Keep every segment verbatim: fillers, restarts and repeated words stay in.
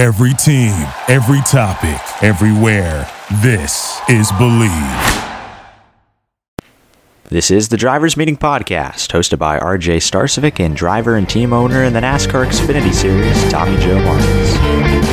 Every team, every topic, everywhere. This is Believe. This is the Drivers Meeting Podcast, hosted by R J Starcevic and driver and team owner in the NASCAR Xfinity Series, Tommy Joe Martins.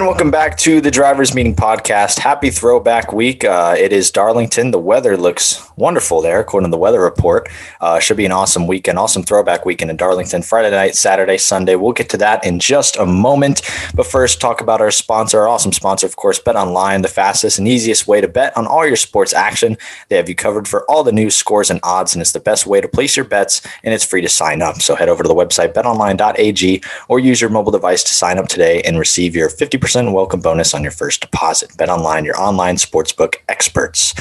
Welcome back to the Drivers Meeting Podcast. Happy Throwback Week. Uh, it is Darlington. The weather looks wonderful there, according to the weather report. Uh, should be an awesome weekend, awesome throwback weekend in Darlington. Friday night, Saturday, Sunday. We'll get to that in just a moment. But first, talk about our sponsor, our awesome sponsor, of course, Bet Online, the fastest and easiest way to bet on all your sports action. They have you covered for all the news, scores, and odds, and it's the best way to place your bets, and it's free to sign up. So head over to the website, bet online dot a g, or use your mobile device to sign up today and receive your fifty percent welcome bonus on your first deposit. Bet Online, your online sportsbook experts.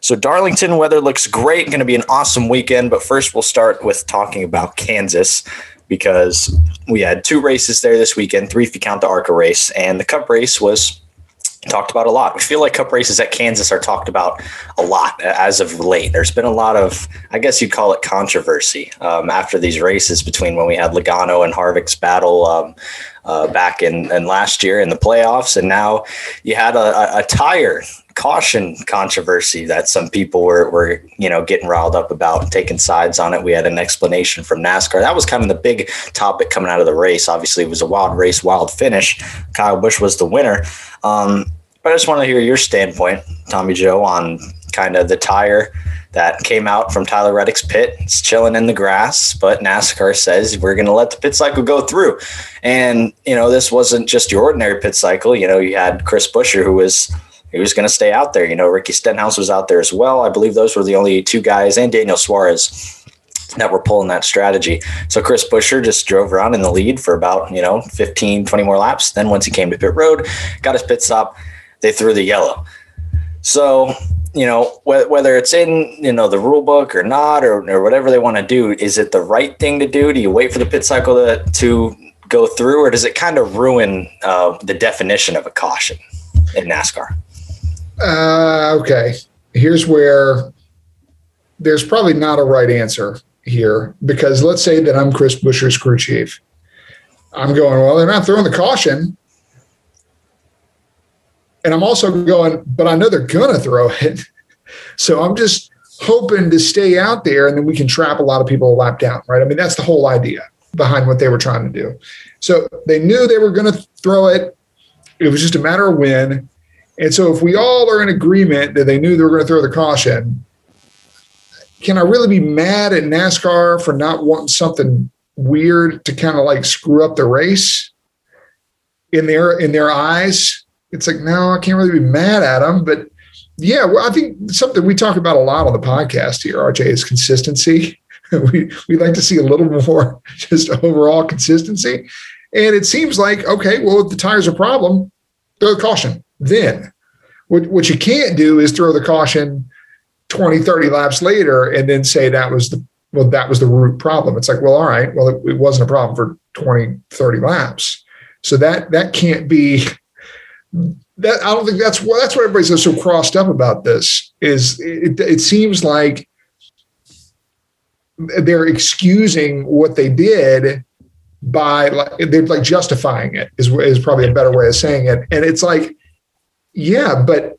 So Darlington weather looks great. Going to be an awesome weekend. But first, we'll start with talking about Kansas, because we had two races there this weekend, three if you count the ARCA race, and the Cup race was talked about a lot. We feel like Cup races at Kansas are talked about a lot as of late. There's been a lot of, I guess you'd call it controversy um, after these races between when we had Logano and Harvick's battle um, uh, back in, in last year in the playoffs. And now you had a, a, a tire caution controversy that some people were, were, you know, getting riled up about and taking sides on it. We had an explanation from NASCAR. That was kind of the big topic coming out of the race. Obviously, it was a wild race, wild finish. Kyle Busch was the winner. Um, but I just want to hear your standpoint, Tommy Joe, on kind of the tire that came out from Tyler Reddick's pit. It's chilling in the grass, but NASCAR says we're going to let the pit cycle go through. And, you know, this wasn't just your ordinary pit cycle. You know, you had Chris Buescher, who was – He was going to stay out there. You know, Ricky Stenhouse was out there as well. I believe those were the only two guys, and Daniel Suarez, that were pulling that strategy. So Chris Buescher just drove around in the lead for about, you know, fifteen, twenty more laps. Then once he came to pit road, got his pit stop, they threw the yellow. So, you know, wh- whether it's in, you know, the rule book or not, or, or whatever they want to do, is it the right thing to do? Do you wait for the pit cycle to, to go through, or does it kind of ruin uh, the definition of a caution in NASCAR? Uh, okay, here's where there's probably not a right answer here, because let's say that I'm Chris Buescher's crew chief. I'm going, well, they're not throwing the caution. And I'm also going, but I know they're going to throw it. So I'm just hoping to stay out there, and then we can trap a lot of people a lap down, right? I mean, that's the whole idea behind what they were trying to do. So they knew they were going to throw it. It was just a matter of when. And so if we all are in agreement that they knew they were going to throw the caution, can I really be mad at NASCAR for not wanting something weird to kind of like screw up the race in their in their eyes? It's like, no, I can't really be mad at them. But, yeah, well, I think something we talk about a lot on the podcast here, R J, is consistency. we we like to see a little more just overall consistency. And it seems like, okay, well, if the tire's a problem, throw the caution. Then what, what you can't do is throw the caution twenty, thirty laps later and then say that was the, well, that was the root problem. It's like, well, all right, well, it, it wasn't a problem for twenty, thirty laps. So that, that can't be that. I don't think that's what, that's what everybody's so crossed up about this is it, it seems like they're excusing what they did by like, they're like justifying it is, is probably a better way of saying it. And it's like, yeah, but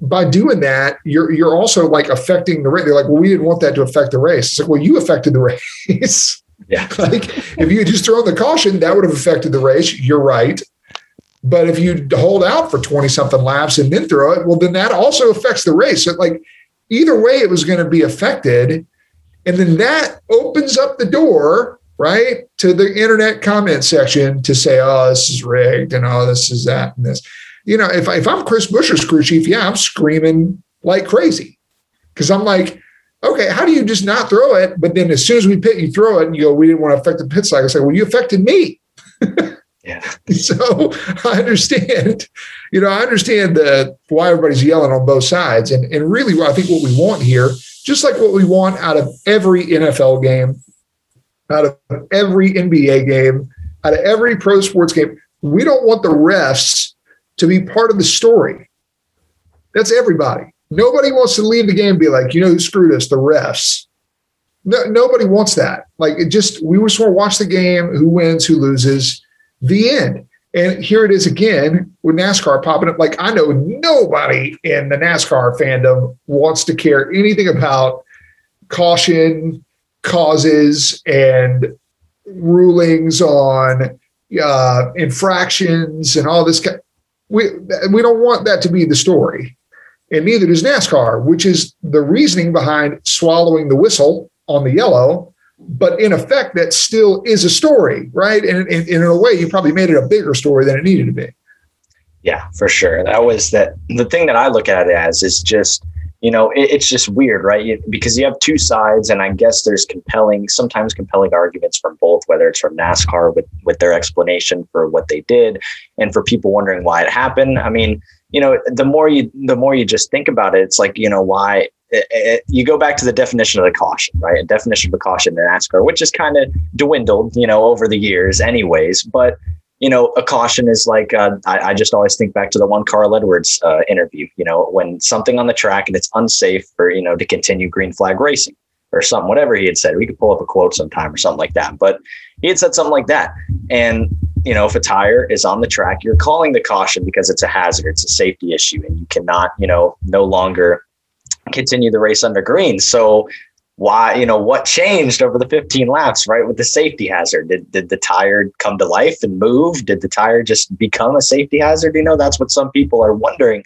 by doing that, you're you're also like affecting the race. They're like, well, we didn't want that to affect the race. It's like, well, you affected the race. Yeah. Like if you had just thrown the caution, that would have affected the race. You're right. But if you hold out for twenty something laps and then throw it, well, then that also affects the race. So like either way, it was going to be affected. And then that opens up the door, right, to the internet comment section to say, oh, this is rigged and oh, this is that and this. You know, if, if I'm Chris Buescher's crew chief, yeah, I'm screaming like crazy because I'm like, okay, how do you just not throw it? But then as soon as we pit, you throw it and you go, we didn't want to affect the pit cycle. I say, well, you affected me. Yeah. So I understand, you know, I understand the why everybody's yelling on both sides. And, and really, I think what we want here, just like what we want out of every N F L game, out of every N B A game, out of every pro sports game, we don't want the refs to be part of the story. That's everybody. Nobody wants to leave the game and be like, you know who screwed us? The refs. No, nobody wants that. Like, it just, we just want to watch the game, who wins, who loses, the end. And here it is again with NASCAR popping up. Like, I know nobody in the NASCAR fandom wants to care anything about caution, causes, and rulings on uh, infractions and all this. We, we don't want that to be the story. And neither does NASCAR, which is the reasoning behind swallowing the whistle on the yellow. But in effect, that still is a story, right? And, and, and in a way, you probably made it a bigger story than it needed to be. Yeah, for sure. That was that. The thing that I look at it as is just, you know, it, it's just weird, right? You, because you have two sides, and I guess there's compelling, sometimes compelling arguments from both, whether it's from NASCAR with, with their explanation for what they did and for people wondering why it happened. I mean, you know, the more you, the more you just think about it, it's like, you know, why it, it, you go back to the definition of the caution, right? A definition of a caution in NASCAR, which is kind of dwindled, you know, over the years anyways. But, you know, a caution is like, uh, I, I just always think back to the one Carl Edwards uh, interview, you know, when something on the track and it's unsafe for, you know, to continue green flag racing or something, whatever he had said. We could pull up a quote sometime or something like that. But he had said something like that. And, you know, if a tire is on the track, you're calling the caution because it's a hazard, it's a safety issue, and you cannot, you know, no longer continue the race under green. So why, you know, what changed over the fifteen laps, right, with the safety hazard? Did, did the tire come to life and move? Did the tire just become a safety hazard? You know, that's what some people are wondering.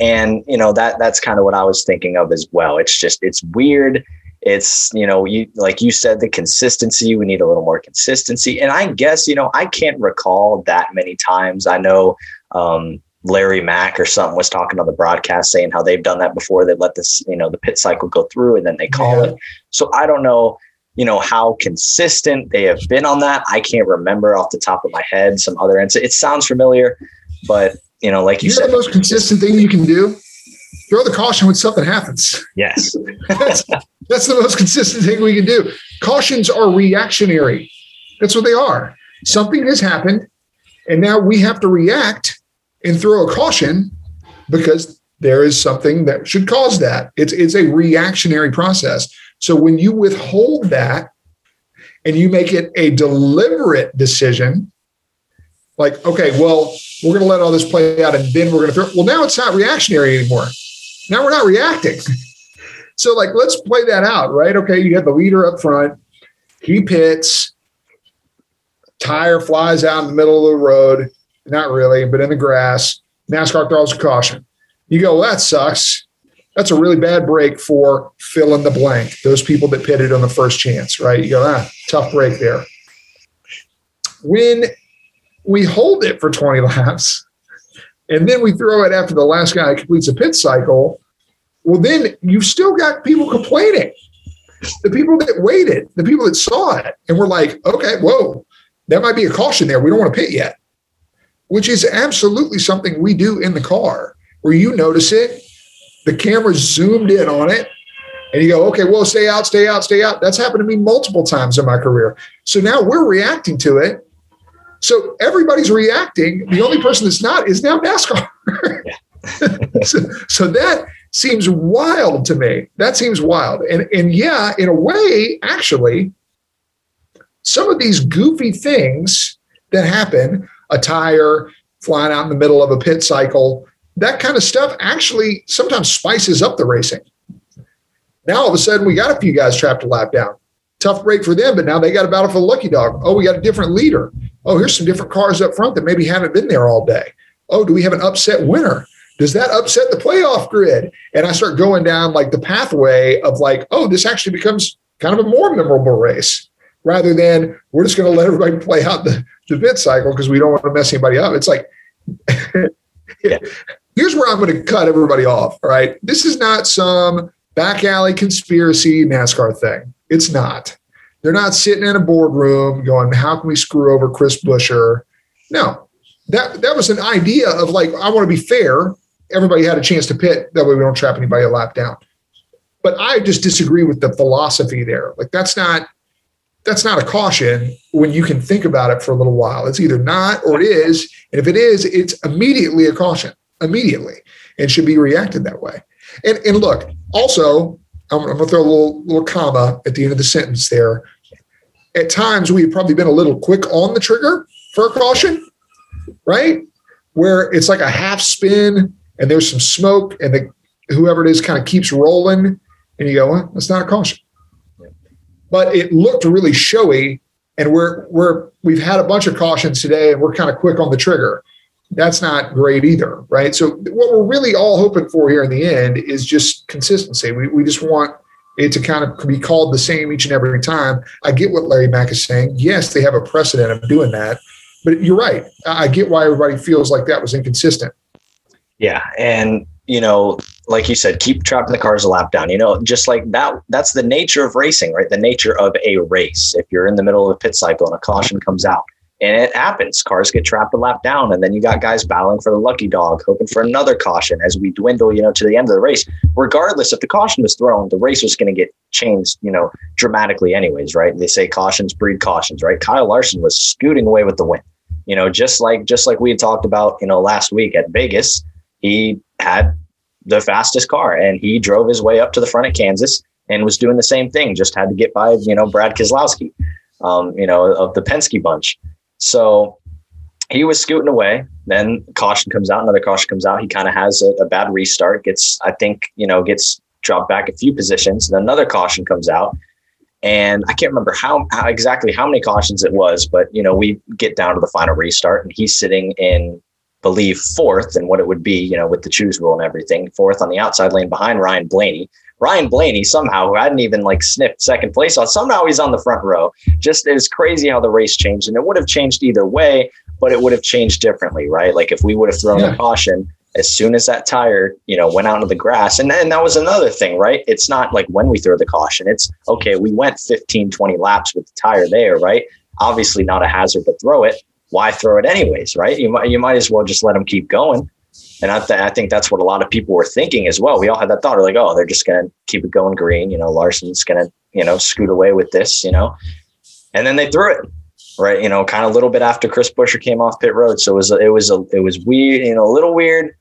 And, you know, that that's kind of what I was thinking of as well. It's just, it's weird. It's, you know, you, like you said, the consistency, we need a little more consistency. And I guess, you know, I can't recall that many times. I know um, Larry Mack or something was talking on the broadcast saying how they've done that before. They let this, you know, the pit cycle go through and then they call yeah. it. So I don't know, you know, how consistent they have been on that. I can't remember off the top of my head some other ends. It sounds familiar, but, you know, like you, you know said, the most consistent thing you can do. Throw the caution when something happens. Yes. that's, that's the most consistent thing we can do. Cautions are reactionary. That's what they are. Something has happened, and now we have to react and throw a caution because there is something that should cause that. It's, it's a reactionary process. So when you withhold that and you make it a deliberate decision, like, okay, well, we're going to let all this play out, and then we're going to throw. Well, now it's not reactionary anymore. Now we're not reacting. So, like, let's play that out, right? Okay, you have the leader up front. He pits. Tire flies out in the middle of the road. Not really, but in the grass. NASCAR throws a caution. You go, well, that sucks. That's a really bad break for fill in the blank. Those people that pitted on the first chance, right? You go, ah, tough break there. When we hold it for twenty laps, and then we throw it after the last guy completes a pit cycle, well, then you've still got people complaining. The people that waited, the people that saw it, and were like, okay, whoa, that might be a caution there. We don't want to pit yet, which is absolutely something we do in the car where you notice it, the camera zoomed in on it, and you go, okay, well, stay out, stay out, stay out. That's happened to me multiple times in my career. So now we're reacting to it. So everybody's reacting. The only person that's not is now NASCAR. so, so that seems wild to me. That seems wild. And, and yeah, in a way, actually, some of these goofy things that happen, a tire flying out in the middle of a pit cycle, that kind of stuff actually sometimes spices up the racing. Now, all of a sudden, we got a few guys trapped a lap down. Tough break for them, but now they got a battle for the lucky dog. Oh, we got a different leader. Oh, here's some different cars up front that maybe haven't been there all day. Oh, do we have an upset winner? Does that upset the playoff grid? And I start going down like the pathway of like, oh, this actually becomes kind of a more memorable race rather than we're just going to let everybody play out the, the pit cycle because we don't want to mess anybody up. It's like, yeah. Here's where I'm going to cut everybody off. All right. This is not some back alley conspiracy NASCAR thing. It's not. They're not sitting in a boardroom going, how can we screw over Chris Buescher Now, that that was an idea of like, I want to be fair. Everybody had a chance to pit. That way we don't trap anybody a lap down. But I just disagree with the philosophy there. Like, that's not that's not a caution when you can think about it for a little while. It's either not or it is. And if it is, it's immediately a caution, immediately, and should be reacted that way. And and look, also, I'm, I'm going to throw a little, little comma at the end of the sentence there. At times, we've probably been a little quick on the trigger for a caution, right? Where it's like a half spin and there's some smoke and the, whoever it is kind of keeps rolling and you go, well, that's not a caution. But it looked really showy, and we're we're we've had a bunch of cautions today and we're kind of quick on the trigger. That's not great either, right? So what we're really all hoping for here in the end is just consistency. We we just want it to kind of be called the same each and every time. I get what Larry Mack is saying. Yes, they have a precedent of doing that, but you're right. I get why everybody feels like that was inconsistent. Yeah, and you know, like you said, keep trapping the cars a lap down, you know, just like that. That's the nature of racing, right? The nature of a race. If you're in the middle of a pit cycle and a caution comes out, and it happens, cars get trapped a lap down, and then you got guys battling for the lucky dog, hoping for another caution as we dwindle, you know, to the end of the race. Regardless, if the caution was thrown, the race was going to get changed, you know, dramatically anyways, right? They say cautions breed cautions, right? Kyle Larson was scooting away with the win, you know, just like, just like we had talked about, you know, last week at Vegas. He had the fastest car and he drove his way up to the front of Kansas and was doing the same thing. Just had to get by, you know, Brad Keselowski, um, you know, of the Penske bunch. So he was scooting away. Then caution comes out. Another caution comes out. He kind of has a, a bad restart, gets, I think, you know, gets dropped back a few positions. Then another caution comes out. And I can't remember how, how exactly how many cautions it was, but, you know, we get down to the final restart and he's sitting in, believe, fourth, and what it would be, you know, with the choose rule and everything, fourth on the outside lane behind Ryan Blaney. Ryan Blaney somehow, who hadn't even like sniffed second place on, somehow he's on the front row. Just, it was crazy how the race changed, and it would have changed either way, but it would have changed differently, right? Like if we would have thrown yeah. a caution as soon as that tire, you know, went out into the grass. And then that was another thing, right? It's not like when we throw the caution, it's okay, we went fifteen, twenty laps with the tire there, right? Obviously not a hazard to throw it. Why throw it anyways, right? You might you might as well just let them keep going. And I, th- I think that's what a lot of people were thinking as well. We all had that thought. We're like, oh, they're just going to keep it going green. You know, Larson's going to, you know, scoot away with this, you know. And then they threw it, right? You know, kind of a little bit after Chris Buescher came off pit road. So it was, it was, a, it was weird, you know, a little weird.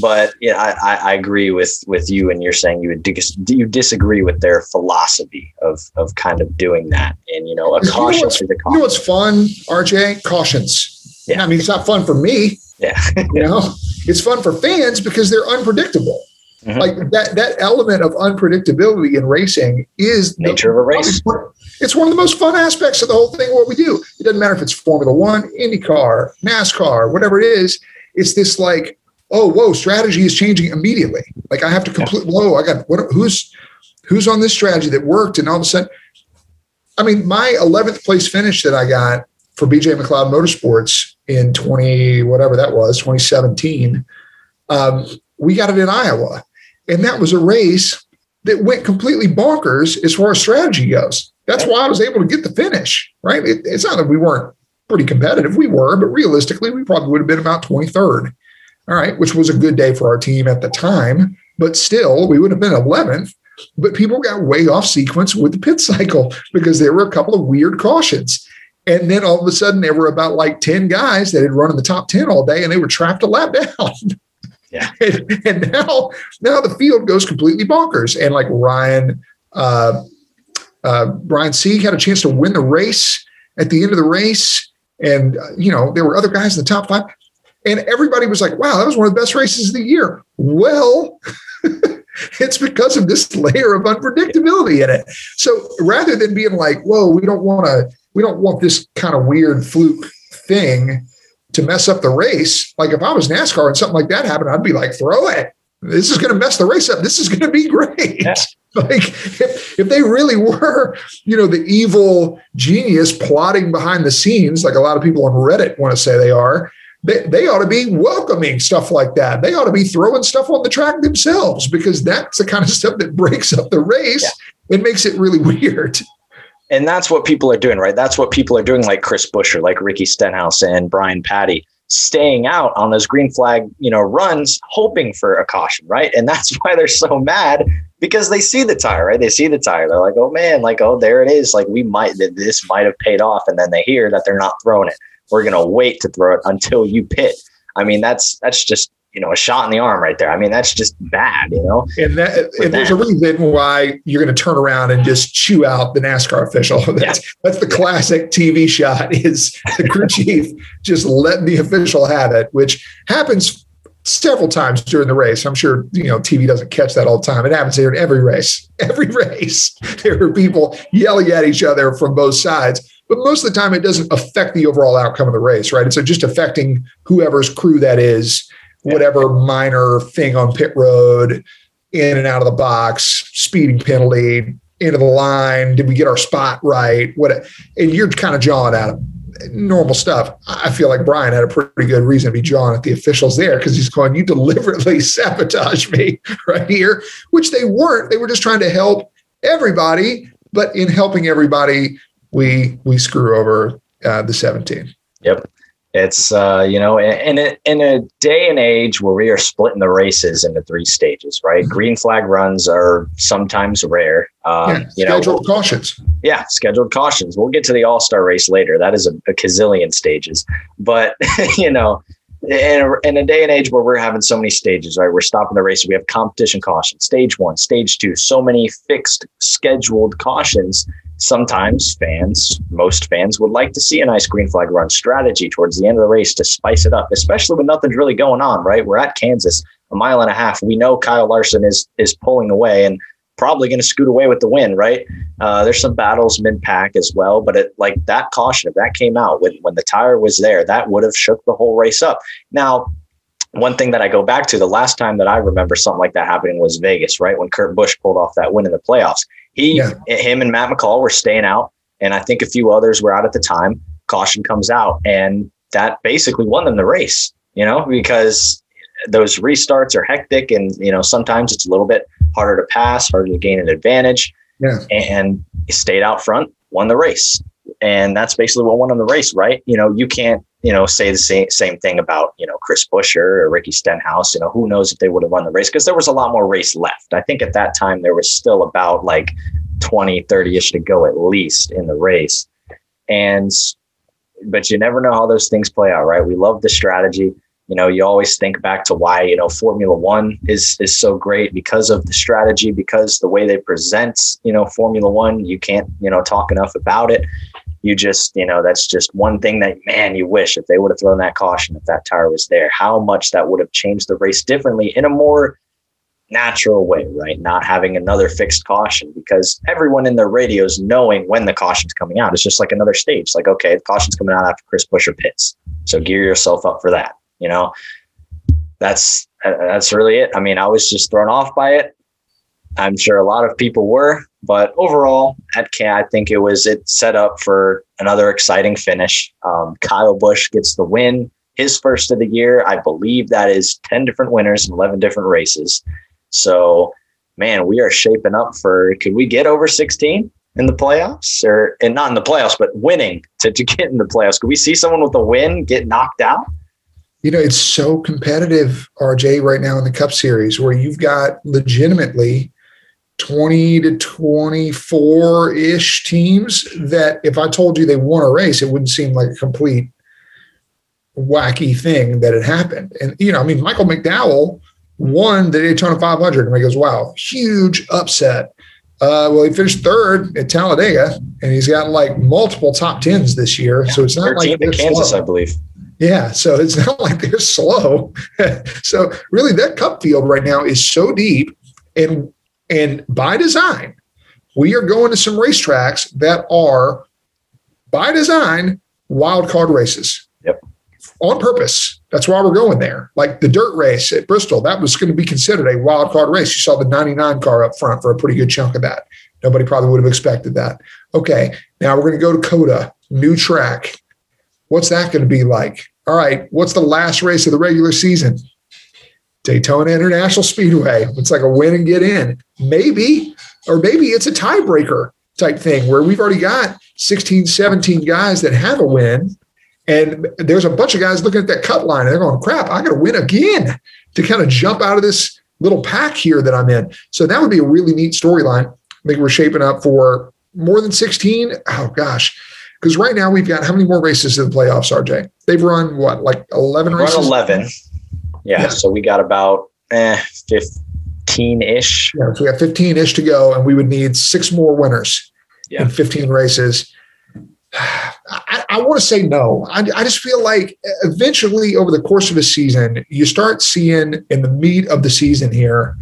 But yeah, I, I, I agree with, with you. And you're saying you would dis- you disagree with their philosophy of of kind of doing that, and you know, a caution for the caution. You know what's fun, R J? Cautions. Yeah, I mean, it's not fun for me. Yeah, you know, it's fun for fans because they're unpredictable. Mm-hmm. Like that that element of unpredictability in racing is nature the, of a race. It's one of the most fun aspects of the whole thing. What we do, it doesn't matter if it's Formula One, IndyCar, NASCAR, whatever it is. It's this like, oh, whoa, strategy is changing immediately. Like I have to complete, whoa, I got, what, who's, who's on this strategy that worked? And all of a sudden, I mean, my eleventh place finish that I got for B J McLeod Motorsports in twenty, whatever that was, twenty seventeen, um, we got it in Iowa. And that was a race that went completely bonkers as far as strategy goes. That's why I was able to get the finish, right? It, it's not that we weren't pretty competitive. We were, but realistically, we probably would have been about twenty-third. All right, which was a good day for our team at the time, but still we would have been eleventh, but people got way off sequence with the pit cycle because there were a couple of weird cautions. And then all of a sudden there were about like ten guys that had run in the top ten all day and they were trapped a lap down. Yeah. and, and now, now the field goes completely bonkers. And like Ryan, uh, uh, Brian Sieg had a chance to win the race at the end of the race. And, uh, you know, there were other guys in the top five. And everybody was like, wow, that was one of the best races of the year. Well, it's because of this layer of unpredictability in it. So rather than being like, whoa, we don't want to, we don't want this kind of weird fluke thing to mess up the race. Like if I was NASCAR and something like that happened, I'd be like, throw it. This is going to mess the race up. This is going to be great. Yeah. Like if, if they really were, you know, the evil genius plotting behind the scenes, like a lot of people on Reddit want to say they are, They, they ought to be welcoming stuff like that. They ought to be throwing stuff on the track themselves because that's the kind of stuff that breaks up the race. Yeah. It makes it really weird. And that's what people are doing, right? That's what people are doing, like Chris Buescher, like Ricky Stenhouse and Brian Paddy, staying out on those green flag, you know, runs, hoping for a caution, right? And that's why they're so mad, because they see the tire, right? They see the tire. They're like, oh man, like, oh, there it is. Like, we might, this might've paid off. And then they hear that they're not throwing it. We're going to wait to throw it until you pit. I mean, that's, that's just, you know, a shot in the arm right there. I mean, that's just bad, you know? And, that, and there's a reason why you're going to turn around and just chew out the NASCAR official. That's, yeah. that's the classic T V shot, is the crew chief just letting the official have it, which happens several times during the race. I'm sure, you know, T V doesn't catch that all the time. It happens here in every race. Every race, there are people yelling at each other from both sides. But most of the time, it doesn't affect the overall outcome of the race, right? It's just affecting whoever's crew that is. Yeah. Whatever minor thing on pit road, in and out of the box, speeding penalty, into the line. Did we get our spot right? What? And you're kind of jawing at them. Normal stuff. I feel like Brian had a pretty good reason to be jawing at the officials there, because he's going, you deliberately sabotage me right here, which they weren't. They were just trying to help everybody. But in helping everybody, we we screw over uh, the seventeen. Yep. It's, uh, you know, in a, in a day and age where we are splitting the races into three stages, right? Mm-hmm. Green flag runs are sometimes rare. Um, yeah, you know, scheduled cautions. Yeah, scheduled cautions. We'll get to the all-star race later. That is a, a gazillion stages. But, you know, in a, in a day and age where we're having so many stages, right? We're stopping the race. We have competition caution, stage one, stage two, so many fixed scheduled cautions. Sometimes fans, most fans would like to see a nice green flag run strategy towards the end of the race to spice it up, especially when nothing's really going on, right? We're at Kansas, a mile and a half. We know Kyle Larson is is pulling away and probably going to scoot away with the win, right? Uh, there's some battles mid-pack as well, but it, like that caution, if that came out when, when the tire was there, that would have shook the whole race up. Now, one thing that I go back to, the last time that I remember something like that happening was Vegas, right? When Kurt Busch pulled off that win in the playoffs. He, yeah. him and Matt McCall were staying out, and I think a few others were out at the time. Caution comes out, and that basically won them the race, you know, because those restarts are hectic, and, you know, sometimes it's a little bit harder to pass, harder to gain an advantage. Yeah. And he stayed out front, won the race. And that's basically what won on the race, right? You know, you can't, you know, say the same, same thing about, you know, Chris Buescher or Ricky Stenhouse. You know, who knows if they would have won the race, because there was a lot more race left. I think at that time there was still about like twenty, thirty-ish to go at least in the race. And, but you never know how those things play out, right? We love the strategy. You know, you always think back to why, you know, Formula One is is so great, because of the strategy, because the way they present, you know, Formula One, you can't, you know, talk enough about it. You just, you know, that's just one thing that, man, you wish if they would have thrown that caution, if that tire was there, how much that would have changed the race differently in a more natural way, right? Not having another fixed caution, because everyone in their radios knowing when the caution's coming out. It's just like another stage. Like, okay, the caution's coming out after Chris Buescher pits. So gear yourself up for that. You know, that's, that's really it. I mean, I was just thrown off by it. I'm sure a lot of people were, but overall at K, I think it was, it set up for another exciting finish. Um, Kyle Busch gets the win, his first of the year. I believe that is ten different winners in eleven different races. So, man, we are shaping up for, could we get over sixteen in the playoffs, or, and not in the playoffs, but winning to, to get in the playoffs? Could we see someone with a win get knocked out? You know, it's so competitive, R J, right now in the Cup Series, where you've got legitimately twenty to twenty-four-ish teams that if I told you they won a race, it wouldn't seem like a complete wacky thing that had happened. And, you know, I mean, Michael McDowell won the Daytona five hundred, and he goes, wow, huge upset. Uh, well, he finished third at Talladega, and he's got, like, multiple top tens this year. Yeah, so it's not like they're Kansas, slow. I believe. Yeah, so it's not like they're slow. So really, that Cup field right now is so deep, and and by design, we are going to some racetracks that are, by design, wild card races. Yep. On purpose. That's why we're going there. Like the dirt race at Bristol, that was going to be considered a wild card race. You saw the ninety-nine car up front for a pretty good chunk of that. Nobody probably would have expected that. Okay, now we're going to go to COTA, new track. What's that going to be like? All right, what's the last race of the regular season? Daytona International Speedway. It's like a win and get in. Maybe, or maybe it's a tiebreaker type thing where we've already got sixteen, seventeen guys that have a win. And there's a bunch of guys looking at that cut line and they're going, crap, I got to win again to kind of jump out of this little pack here that I'm in. So that would be a really neat storyline. I think we're shaping up for more than sixteen. Oh, gosh. Because right now we've got how many more races in the playoffs, R J? They've run what, like eleven races? Run eleven. Yeah, yeah. So we got about eh, fifteen-ish. Yeah, so we got fifteen-ish to go, and we would need six more winners yeah. in fifteen races. I, I want to say no. I, I just feel like eventually over the course of a season, you start seeing in the meat of the season here,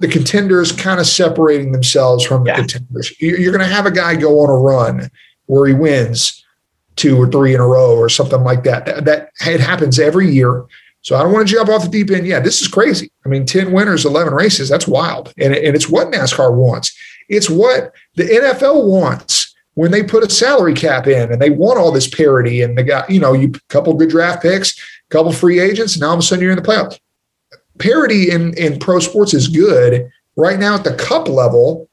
the contenders kind of separating themselves from the yeah. contenders. You're going to have a guy go on a run where he wins two or three in a row or something like that. That, that it happens every year. So I don't want to jump off the deep end. Yeah, this is crazy. I mean, ten winners, eleven races, that's wild. And, and it's what NASCAR wants. It's what the N F L wants when they put a salary cap in and they want all this parity and they got, you know, you couple good draft picks, couple free agents, and now all of a sudden you're in the playoffs. Parity in, in pro sports is good. Right now at the cup level,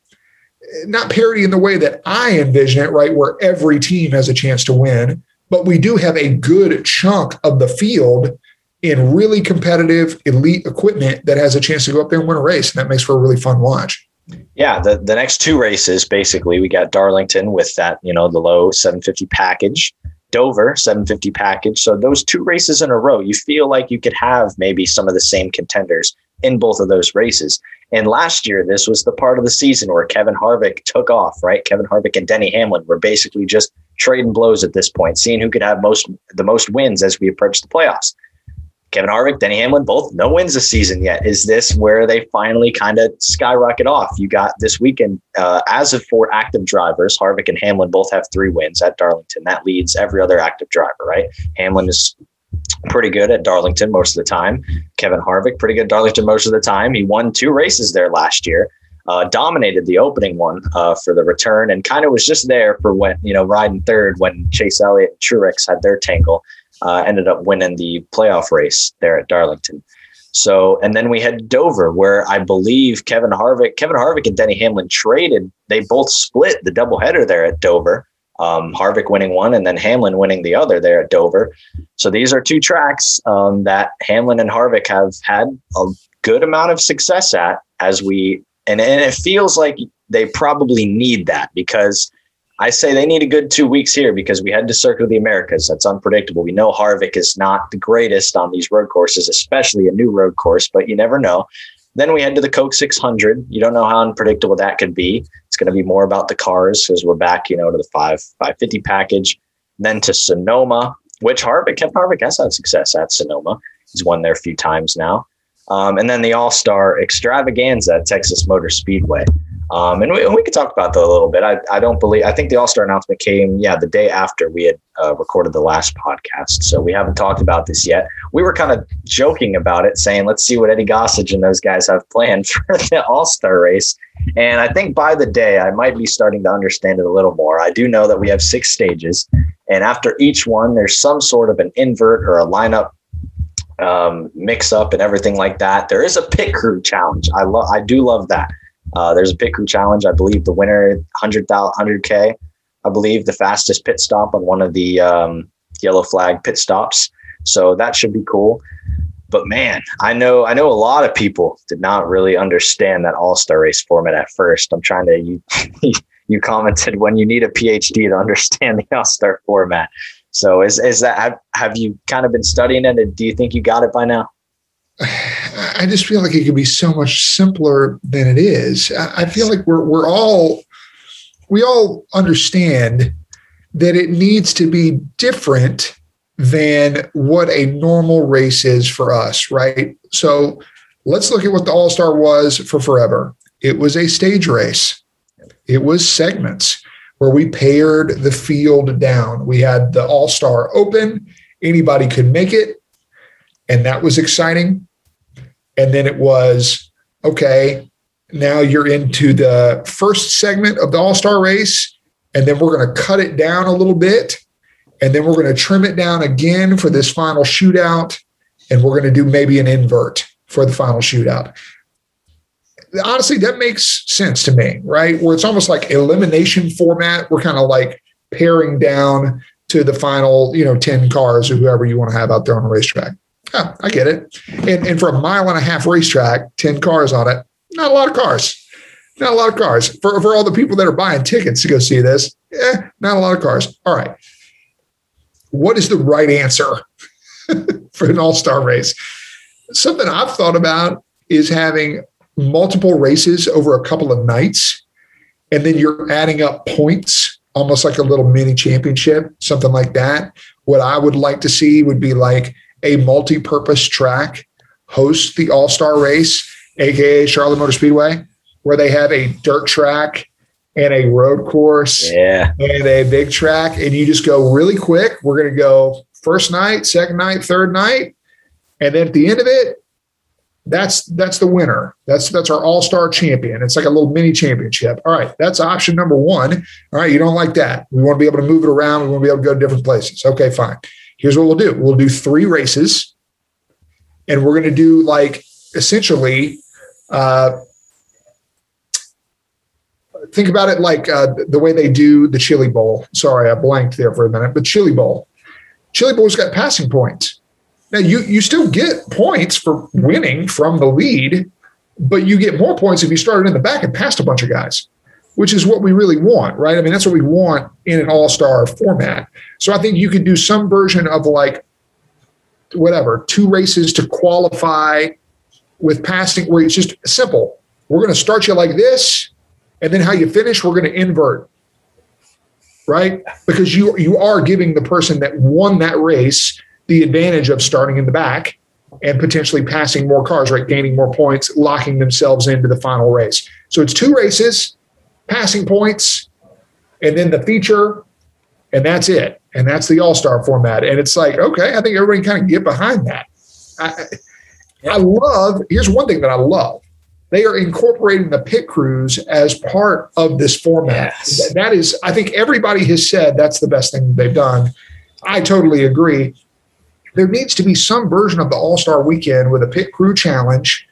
not parity in the way that I envision it, right, where every team has a chance to win, but we do have a good chunk of the field in really competitive elite equipment that has a chance to go up there and win a race. And that makes for a really fun watch. Yeah. The, the next two races, basically we got Darlington with that, you know, the low seven fifty package, Dover seven fifty package. So those two races in a row, you feel like you could have maybe some of the same contenders in both of those races. And last year, this was the part of the season where Kevin Harvick took off, right? Kevin Harvick and Denny Hamlin were basically just trading blows at this point, seeing who could have most the most wins as we approach the playoffs. Kevin Harvick, Denny Hamlin, both no wins this season yet. Is this where they finally kind of skyrocket off? You got this weekend, uh, as of four active drivers, Harvick and Hamlin both have three wins at Darlington. That leads every other active driver, right? Hamlin is pretty good at Darlington most of the time. Kevin Harvick, pretty good at Darlington most of the time. He won two races there last year, uh, dominated the opening one uh, for the return, and kind of was just there for when, you know, riding third when Chase Elliott and Truex had their tangle. Uh, ended up winning the playoff race there at Darlington. So, and then we had Dover, where I believe Kevin Harvick, Kevin Harvick and Denny Hamlin traded. They both split the doubleheader there at Dover. Um, Harvick winning one and then Hamlin winning the other there at Dover. So these are two tracks um, that Hamlin and Harvick have had a good amount of success at as we, and, and it feels like they probably need that because I say they need a good two weeks here because we had to Circuit of the Americas. That's unpredictable. We know Harvick is not the greatest on these road courses, especially a new road course, but you never know. Then we head to the Coke six hundred. You don't know how unpredictable that could be. It's going to be more about the cars because we're back, you know, to the five fifty package. Then to Sonoma, which Harvick, Kevin Harvick has had success at Sonoma. He's won there a few times now. Um, and then the All-Star Extravaganza at Texas Motor Speedway. Um, and we, we could talk about that a little bit. I, I don't believe, I think the All-Star announcement came, yeah, the day after we had uh, recorded the last podcast. So we haven't talked about this yet. We were kind of joking about it, saying, let's see what Eddie Gossage and those guys have planned for the All-Star race. And I think by the day, I might be starting to understand it a little more. I do know that we have six stages, and after each one, there's some sort of an invert or a lineup um, mix up and everything like that. There is a pit crew challenge. I love, I do love that. Uh, there's a pit crew challenge. I believe the winner, one hundred K, I believe the fastest pit stop on one of the um, yellow flag pit stops. So that should be cool. But man, I know I know a lot of people did not really understand that All-Star race format at first. I'm trying to, you, you commented when you need a PhD to understand the All-Star format. So is is that, have, have you kind of been studying it? And do you think you got it by now? I just feel like it could be so much simpler than it is. I feel like we're we're all we all understand that it needs to be different than what a normal race is for us, right? So let's look at what the All-Star was for forever. It was a stage race. It was segments where we pared the field down. We had the All-Star Open. Anybody could make it, and that was exciting. And then it was, okay, now you're into the first segment of the All-Star race, and then we're going to cut it down a little bit, and then we're going to trim it down again for this final shootout, and we're going to do maybe an invert for the final shootout. honestly, that makes sense to me, right? Where it's almost like elimination format. We're kind of like paring down to the final, you know, ten cars or whoever you want to have out there on the racetrack. Yeah, I get it. And, and for a mile and a half racetrack, ten cars on it, not a lot of cars. Not a lot of cars. For, for all the people that are buying tickets to go see this, eh, not a lot of cars. All right. What is the right answer for an all-star race? Something I've thought about is having multiple races over a couple of nights, and then you're adding up points, almost like a little mini championship, something like that. What I would like to see would be like a multi-purpose track host the all-star race, A K A Charlotte Motor Speedway, where they have a dirt track and a road course yeah. and a big track. And you just go really quick. We're going to go first night, second night, third night. And then at the end of it, that's, that's the winner. That's, that's our all-star champion. It's like a little mini championship. All right. That's option number one. All right. You don't like that. We want to be able to move it around. We want to be able to go to different places. Okay, fine. Here's what we'll do. We'll do three races, and we're going to do like essentially, uh, think about it like uh, the way they do the Chili Bowl. Sorry, I blanked there for a minute, but Chili Bowl. Chili Bowl's got passing points. Now, you you still get points for winning from the lead, but you get more points if you started in the back and passed a bunch of guys, which is what we really want, right? I mean, that's what we want in an all-star format. So I think you could do some version of like, whatever, two races to qualify with passing, where it's just simple. We're going to start you like this, and then how you finish, we're going to invert, right? Because you you are giving the person that won that race the advantage of starting in the back and potentially passing more cars, right? Gaining more points, locking themselves into the final race. So it's two races, passing points, and then the feature, and that's it. And that's the all-star format. And it's like, okay, I think everybody can kind of get behind that. I, I love, here's one thing that I love. They are incorporating the pit crews as part of this format. Yes. That is, I think everybody has said that's the best thing they've done. I totally agree. There needs to be some version of the All-Star Weekend with a pit crew challenge,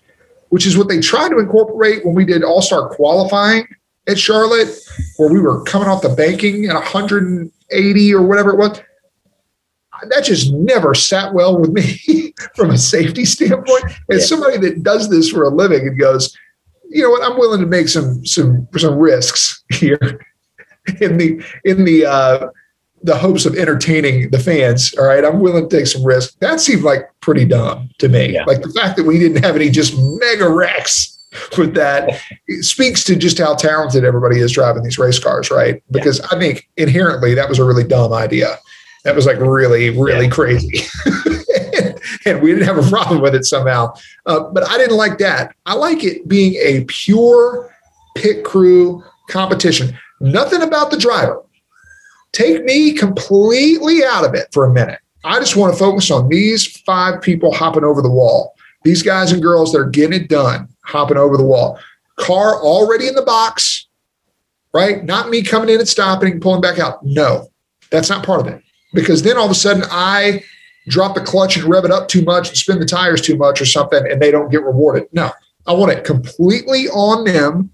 which is what they tried to incorporate when we did All-Star qualifying at Charlotte, where we were coming off the banking at one hundred eighty or whatever it was. That just never sat well with me from a safety standpoint. And yeah. somebody that does this for a living and goes, you know what, I'm willing to make some some some risks here in the in the uh, the hopes of entertaining the fans. All right, I'm willing to take some risks. That seemed like pretty dumb to me. Yeah. Like the fact that we didn't have any just mega wrecks with that it speaks to just how talented everybody is driving these race cars, right? Because yeah. I think inherently that was a really dumb idea. That was like really, really yeah. crazy. and, and we didn't have a problem with it somehow. Uh, but I didn't like that. I like it being a pure pit crew competition. Nothing about the driver. Take me completely out of it for a minute. I just want to focus on these five people hopping over the wall. These guys and girls that are getting it done, hopping over the wall. Car already in the box, right? Not me coming in and stopping and pulling back out. No, that's not part of it. Because then all of a sudden I drop the clutch and rev it up too much and spin the tires too much or something, and they don't get rewarded. No, I want it completely on them,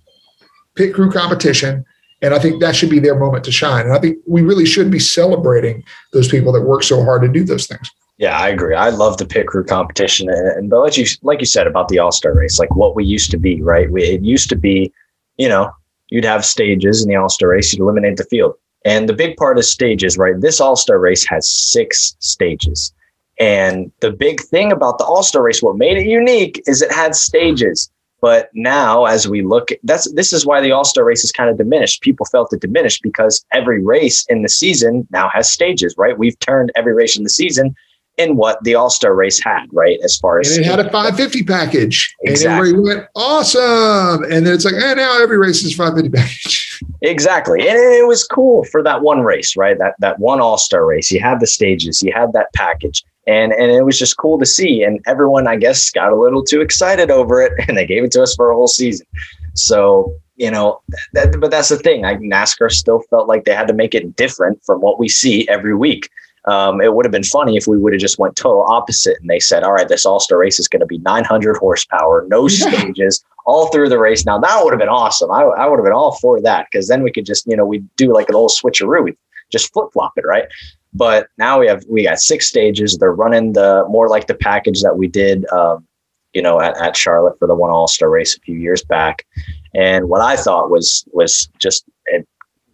pit crew competition, and I think that should be their moment to shine. And I think we really should be celebrating those people that work so hard to do those things. Yeah, I agree. I love the pit crew competition. And, and but like you, like you said about the all-star race, like what we used to be, right? We, it used to be, you know, you'd have stages in the all-star race, you'd eliminate the field. And the big part is stages, right? This all-star race has six stages. And the big thing about the all-star race, what made it unique is it had stages. But now as we look, that's this is why the all-star race is kind of diminished. People felt it diminished because every race in the season now has stages, right? We've turned every race in the season in what the all-star race had, right? As far as and it had a five fifty package. Exactly. And everybody went, awesome. And then it's like, eh, now every race is five fifty package. Exactly. And it was cool for that one race, right? That that one all-star race. You had the stages, you had that package. And and it was just cool to see. And everyone, I guess, got a little too excited over it, and they gave it to us for a whole season. So, you know, that, but that's the thing. I, NASCAR still felt like they had to make it different from what we see every week. Um, it would have been funny if we would have just went total opposite and they said, all right, this all-star race is going to be nine hundred horsepower, no stages, all through the race. Now that would have been awesome. I, I would have been all for that, because then we could just, you know, we do like an old switcheroo. We just flip-flop it, right? But now we have, we got six stages. They're running the more like the package that we did, um, you know, at, at Charlotte for the one all-star race a few years back. And what I thought was, was just, it,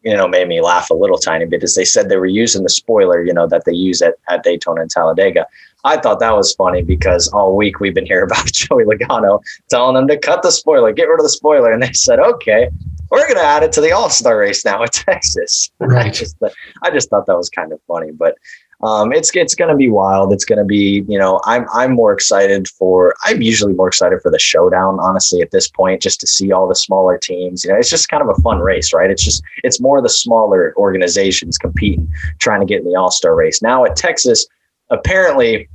you know, made me laugh a little tiny bit, is they said they were using the spoiler, you know, that they use at, at Daytona and Talladega. I thought that was funny because all week we've been hearing about Joey Logano telling them to cut the spoiler, get rid of the spoiler. And they said, okay, we're going to add it to the all-star race now at Texas. Right. I, just, I just thought that was kind of funny, but um, it's, it's going to be wild. It's going to be, you know, I'm, I'm more excited for, I'm usually more excited for the showdown, honestly, at this point, just to see all the smaller teams. You know, it's just kind of a fun race, right? It's just, it's more the smaller organizations competing, trying to get in the all-star race. Now at Texas, apparently,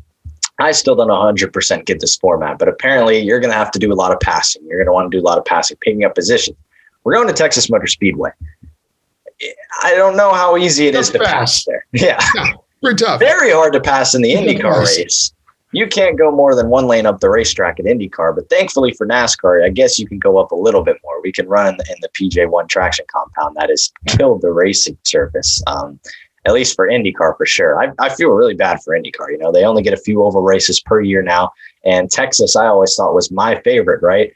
I still don't one hundred percent get this format, but apparently you're going to have to do a lot of passing. You're going to want to do a lot of passing, picking up position. We're going to Texas Motor Speedway. I don't know how easy it That's is to fast. pass there. Yeah. yeah. We're tough. Very hard to pass in the IndyCar race. You can't go more than one lane up the racetrack in IndyCar, but thankfully for NASCAR, I guess you can go up a little bit more. We can run in the, in the P J one traction compound. That has killed the racing surface. Um, At least for IndyCar, for sure. I, I feel really bad for IndyCar. You know, they only get a few oval races per year now. And Texas, I always thought was my favorite, right?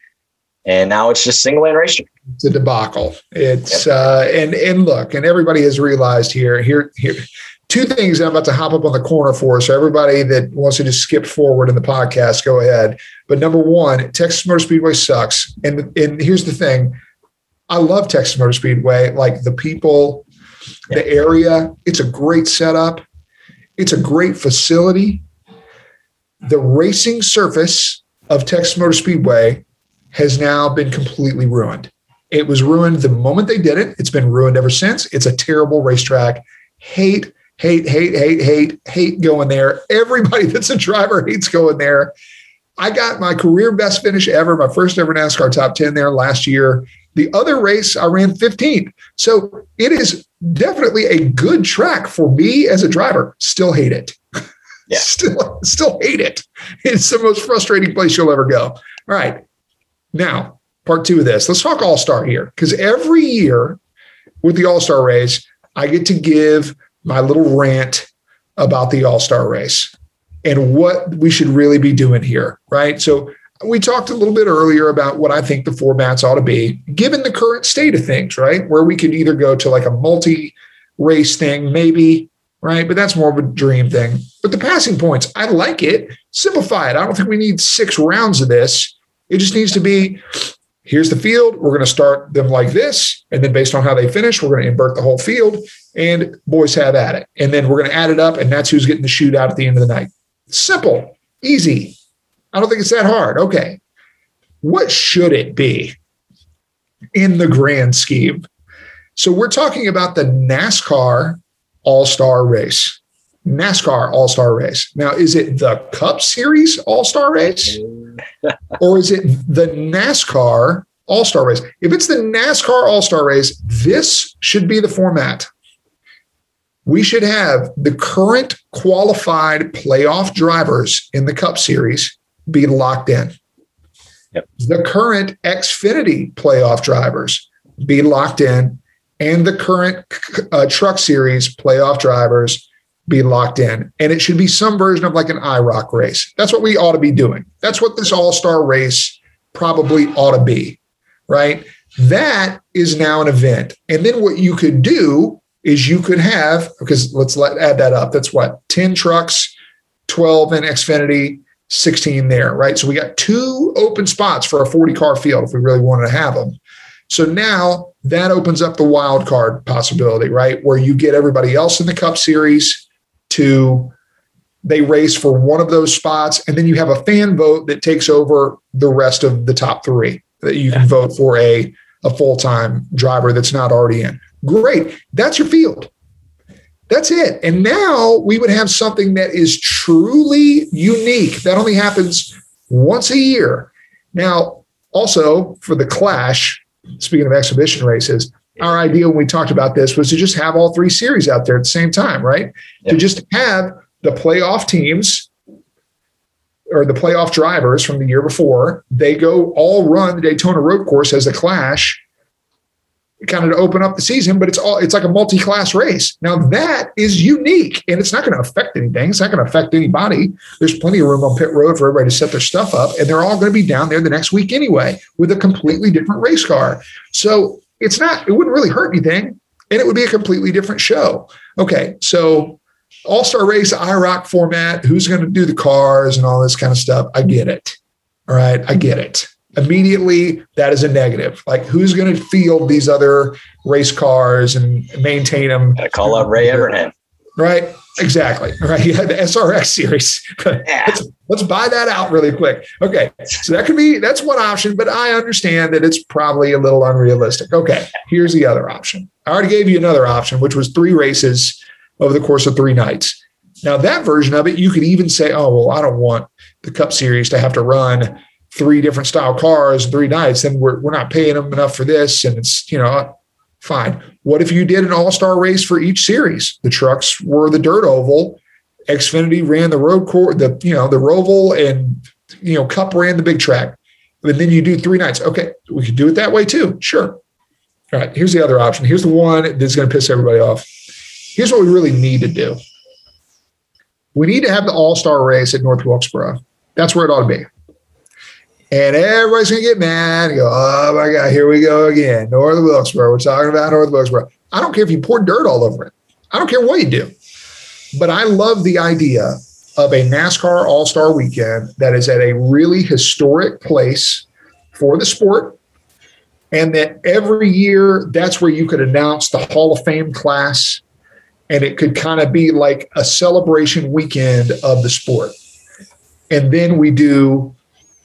And now it's just single lane racing. It's a debacle. It's yep. uh, and and look, and everybody has realized here, here, here. Two things I'm about to hop up on the corner for. So everybody that wants to just skip forward in the podcast, go ahead. But number one, Texas Motor Speedway sucks. And and here's the thing: I love Texas Motor Speedway, like the people. The area, it's a great setup. It's a great facility. The racing surface of Texas Motor Speedway has now been completely ruined. It was ruined the moment they did it. It's been ruined ever since. It's a terrible racetrack. Hate, hate, hate, hate, hate, hate going there. Everybody that's a driver hates going there. I got my career best finish ever, my first ever NASCAR top ten there last year. The other race, I ran fifteenth. So it is definitely a good track for me as a driver. Still hate it. Yeah. Still, still hate it. It's the most frustrating place you'll ever go. All right. Now, part two of this. Let's talk All-Star here, because every year with the All-Star race, I get to give my little rant about the All-Star race and what we should really be doing here, right? So we talked a little bit earlier about what I think the formats ought to be, given the current state of things, right? Where we could either go to like a multi-race thing, maybe, right? But that's more of a dream thing. But the passing points, I like it. Simplify it. I don't think we need six rounds of this. It just needs to be, here's the field. We're going to start them like this. And then based on how they finish, we're going to invert the whole field. And boys have at it. And then we're going to add it up. And that's who's getting the shootout at the end of the night. Simple, easy. I don't think it's that hard. Okay. What should it be in the grand scheme? So we're talking about the NASCAR All-Star Race. NASCAR All-Star Race. Now, is it the Cup Series All-Star Race? Or is it the NASCAR All-Star Race? If it's the NASCAR All-Star Race, this should be the format. We should have the current qualified playoff drivers in the Cup Series be locked in. Yep. The current Xfinity playoff drivers be locked in, and the current uh, Truck Series playoff drivers be locked in. And it should be some version of like an I ROC race. That's what we ought to be doing. That's what this all-star race probably ought to be, right? That is now an event. And then what you could do is you could have, because let's let add that up. That's what, ten trucks, twelve in Xfinity, sixteen there, right? So we got two open spots for a forty car field if we really wanted to have them. So now that opens up the wild card possibility, right? Where you get everybody else in the Cup Series to, they race for one of those spots. And then you have a fan vote that takes over the rest of the top three that you can vote for a, a full-time driver that's not already in. Great. That's your field. That's it. And now we would have something that is truly unique. That only happens once a year. Now, also for the Clash, speaking of exhibition races, our idea when we talked about this was to just have all three series out there at the same time, right? Yep. To just have the playoff teams or the playoff drivers from the year before, they go all run the Daytona road course as a clash, kind of to open up the season, but it's all, it's like a multi-class race. Now that is unique, and it's not going to affect anything. It's not going to affect anybody. There's plenty of room on pit road for everybody to set their stuff up, and they're all going to be down there the next week anyway with a completely different race car. So it's not, it wouldn't really hurt anything, and it would be a completely different show. Okay. So all-star race, I ROC format, who's going to do the cars and all this kind of stuff. I get it. All right. I get it. Immediately, that is a negative. Like, who's going to field these other race cars and maintain them? Gotta call out Ray Everham. Right. Exactly. All right. Yeah, the S R X series. Yeah. Let's, let's buy that out really quick. Okay. So that could be, that's one option, but I understand that it's probably a little unrealistic. Okay. Here's the other option. I already gave you another option, which was three races over the course of three nights. Now, that version of it, you could even say, oh, well, I don't want the Cup Series to have to run three different style cars, three nights, and we're, we're not paying them enough for this. And it's, you know, fine. What if you did an all-star race for each series? The trucks were the dirt oval. Xfinity ran the road course, the, you know, the Roval, and, you know, Cup ran the big track. And then you do three nights. Okay. We could do it that way too. Sure. All right. Here's the other option. Here's the one that's going to piss everybody off. Here's what we really need to do. We need to have the all-star race at North Wilkesboro. That's where it ought to be. And everybody's going to get mad and go, oh my God, here we go again. North Wilkesboro. We're talking about North Wilkesboro. I don't care if you pour dirt all over it. I don't care what you do. But I love the idea of a NASCAR All-Star Weekend that is at a really historic place for the sport. And that every year, that's where you could announce the Hall of Fame class. And it could kind of be like a celebration weekend of the sport. And then we do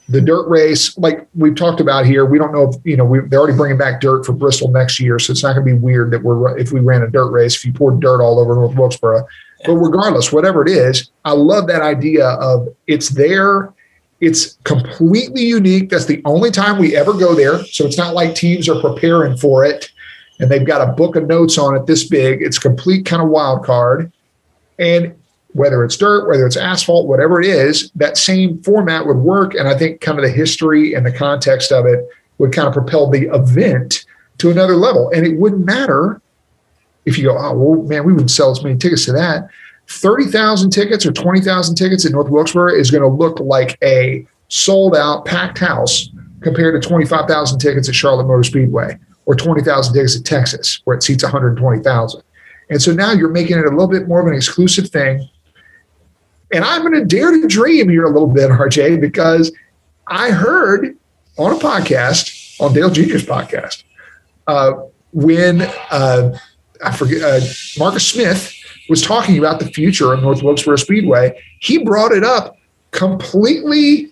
the dirt race, like we've talked about here. We don't know if, you know, we, they're already bringing back dirt for Bristol next year. So it's not going to be weird that we're, if we ran a dirt race, if you poured dirt all over North Wilkesboro. But regardless, whatever it is, I love that idea of it's there. It's completely unique. That's the only time we ever go there. So it's not like teams are preparing for it and they've got a book of notes on it this big. It's complete kind of wild card. And whether it's dirt, whether it's asphalt, whatever it is, that same format would work. And I think kind of the history and the context of it would kind of propel the event to another level. And it wouldn't matter if you go, oh, well, man, we wouldn't sell as many tickets to that. thirty thousand tickets or twenty thousand tickets at North Wilkesboro is going to look like a sold out packed house compared to twenty-five thousand tickets at Charlotte Motor Speedway or twenty thousand tickets at Texas, where it seats one hundred twenty thousand. And so now you're making it a little bit more of an exclusive thing. And I'm going to dare to dream here a little bit, R J, because I heard on a podcast, on Dale Junior's podcast, uh, when uh, I forget uh, Marcus Smith was talking about the future of North Wilkesboro Speedway, he brought it up completely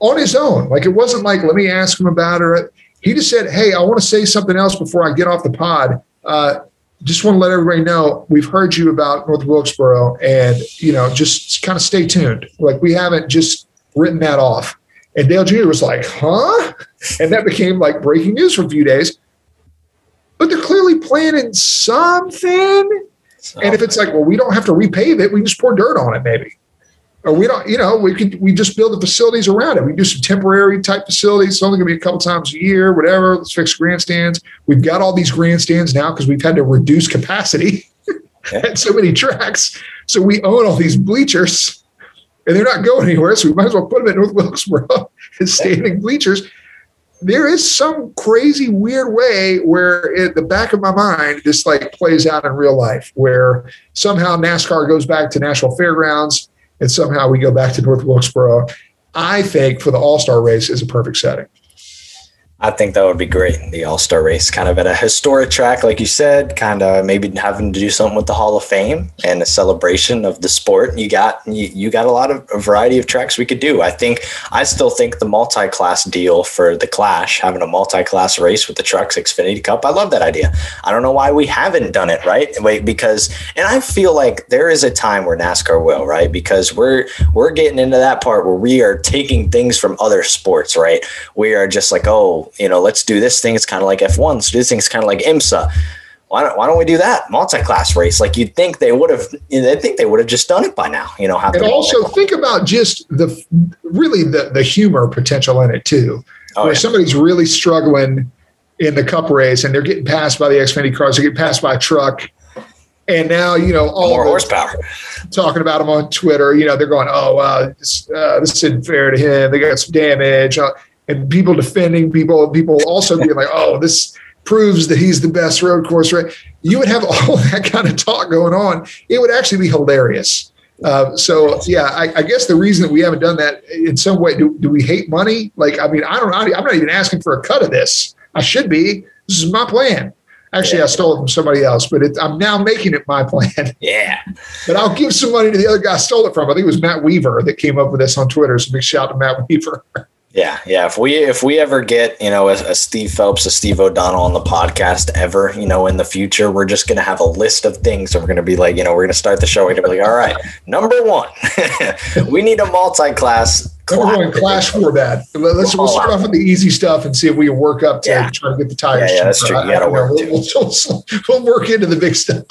on his own. Like, it wasn't like, let me ask him about it. He just said, hey, I want to say something else before I get off the pod. Uh, Just want to let everybody know we've heard you about North Wilkesboro, and, you know, just kind of stay tuned. Like, we haven't just written that off. And Dale Junior was like, huh? And that became like breaking news for a few days. But they're clearly planning something. something. And if it's like, well, we don't have to repave it, we just pour dirt on it maybe. Or we don't, you know, we could, we just build the facilities around it. We do some temporary type facilities. It's only going to be a couple times a year, whatever. Let's fix grandstands. We've got all these grandstands now because we've had to reduce capacity at so many tracks. So we own all these bleachers and they're not going anywhere. So we might as well put them at North Wilkesboro as standing bleachers. There is some crazy, weird way where at the back of my mind, this like plays out in real life where somehow NASCAR goes back to National Fairgrounds. And somehow we go back to North Wilkesboro. I think for the all-star race is a perfect setting. I think that would be great. The all-star race kind of at a historic track, like you said, kind of maybe having to do something with the Hall of Fame and a celebration of the sport. You got, you, you got a lot of a variety of tracks we could do. I think, I still think the multi-class deal for the Clash, having a multi-class race with the trucks, Xfinity Cup. I love that idea. I don't know why we haven't done it, right? Wait, because, and I feel like there is a time where NASCAR will, right? Because we're, we're getting into that part where we are taking things from other sports, right? We are just like, oh, well, you know, let's do this thing. It's kind of like F one. Let's do this thing. It's kind of like IMSA. Why don't, why don't we do that multi-class race? Like you'd think they would have, they think they would have just done it by now, you know. Have and also think about just the, really the, the humor potential in it too, oh, where yeah. somebody's really struggling in the cup race and they're getting passed by the Xfinity cars, they get passed by a truck. And now, you know, all more horsepower talking about them on Twitter, you know, they're going, oh, uh, this, uh, this isn't fair to him. They got some damage uh, and people defending people and people also being like, oh, this proves that he's the best road course, right? You would have all that kind of talk going on. It would actually be hilarious. Uh, so, yeah, I, I guess the reason that we haven't done that in some way, do, do we hate money? Like, I mean, I don't know. I'm not even asking for a cut of this. I should be. This is my plan. Actually, yeah. I stole it from somebody else, but it, I'm now making it my plan. Yeah. But I'll give some money to the other guy I stole it from. I think it was Matt Weaver that came up with this on Twitter. So big shout out to Matt Weaver. Yeah. Yeah. If we, if we ever get, you know, a, a Steve Phelps, a Steve O'Donnell on the podcast ever, you know, in the future, we're just going to have a list of things that we're going to be like, you know, we're going to start the show and be like, all right, number one, we need a multi-class. Number one, clash format. Let's we'll start off with the easy stuff and see if we can work up to yeah. try to get the tires. Yeah, yeah that's true. You gotta work we'll, we'll, we'll, we'll work into the big stuff.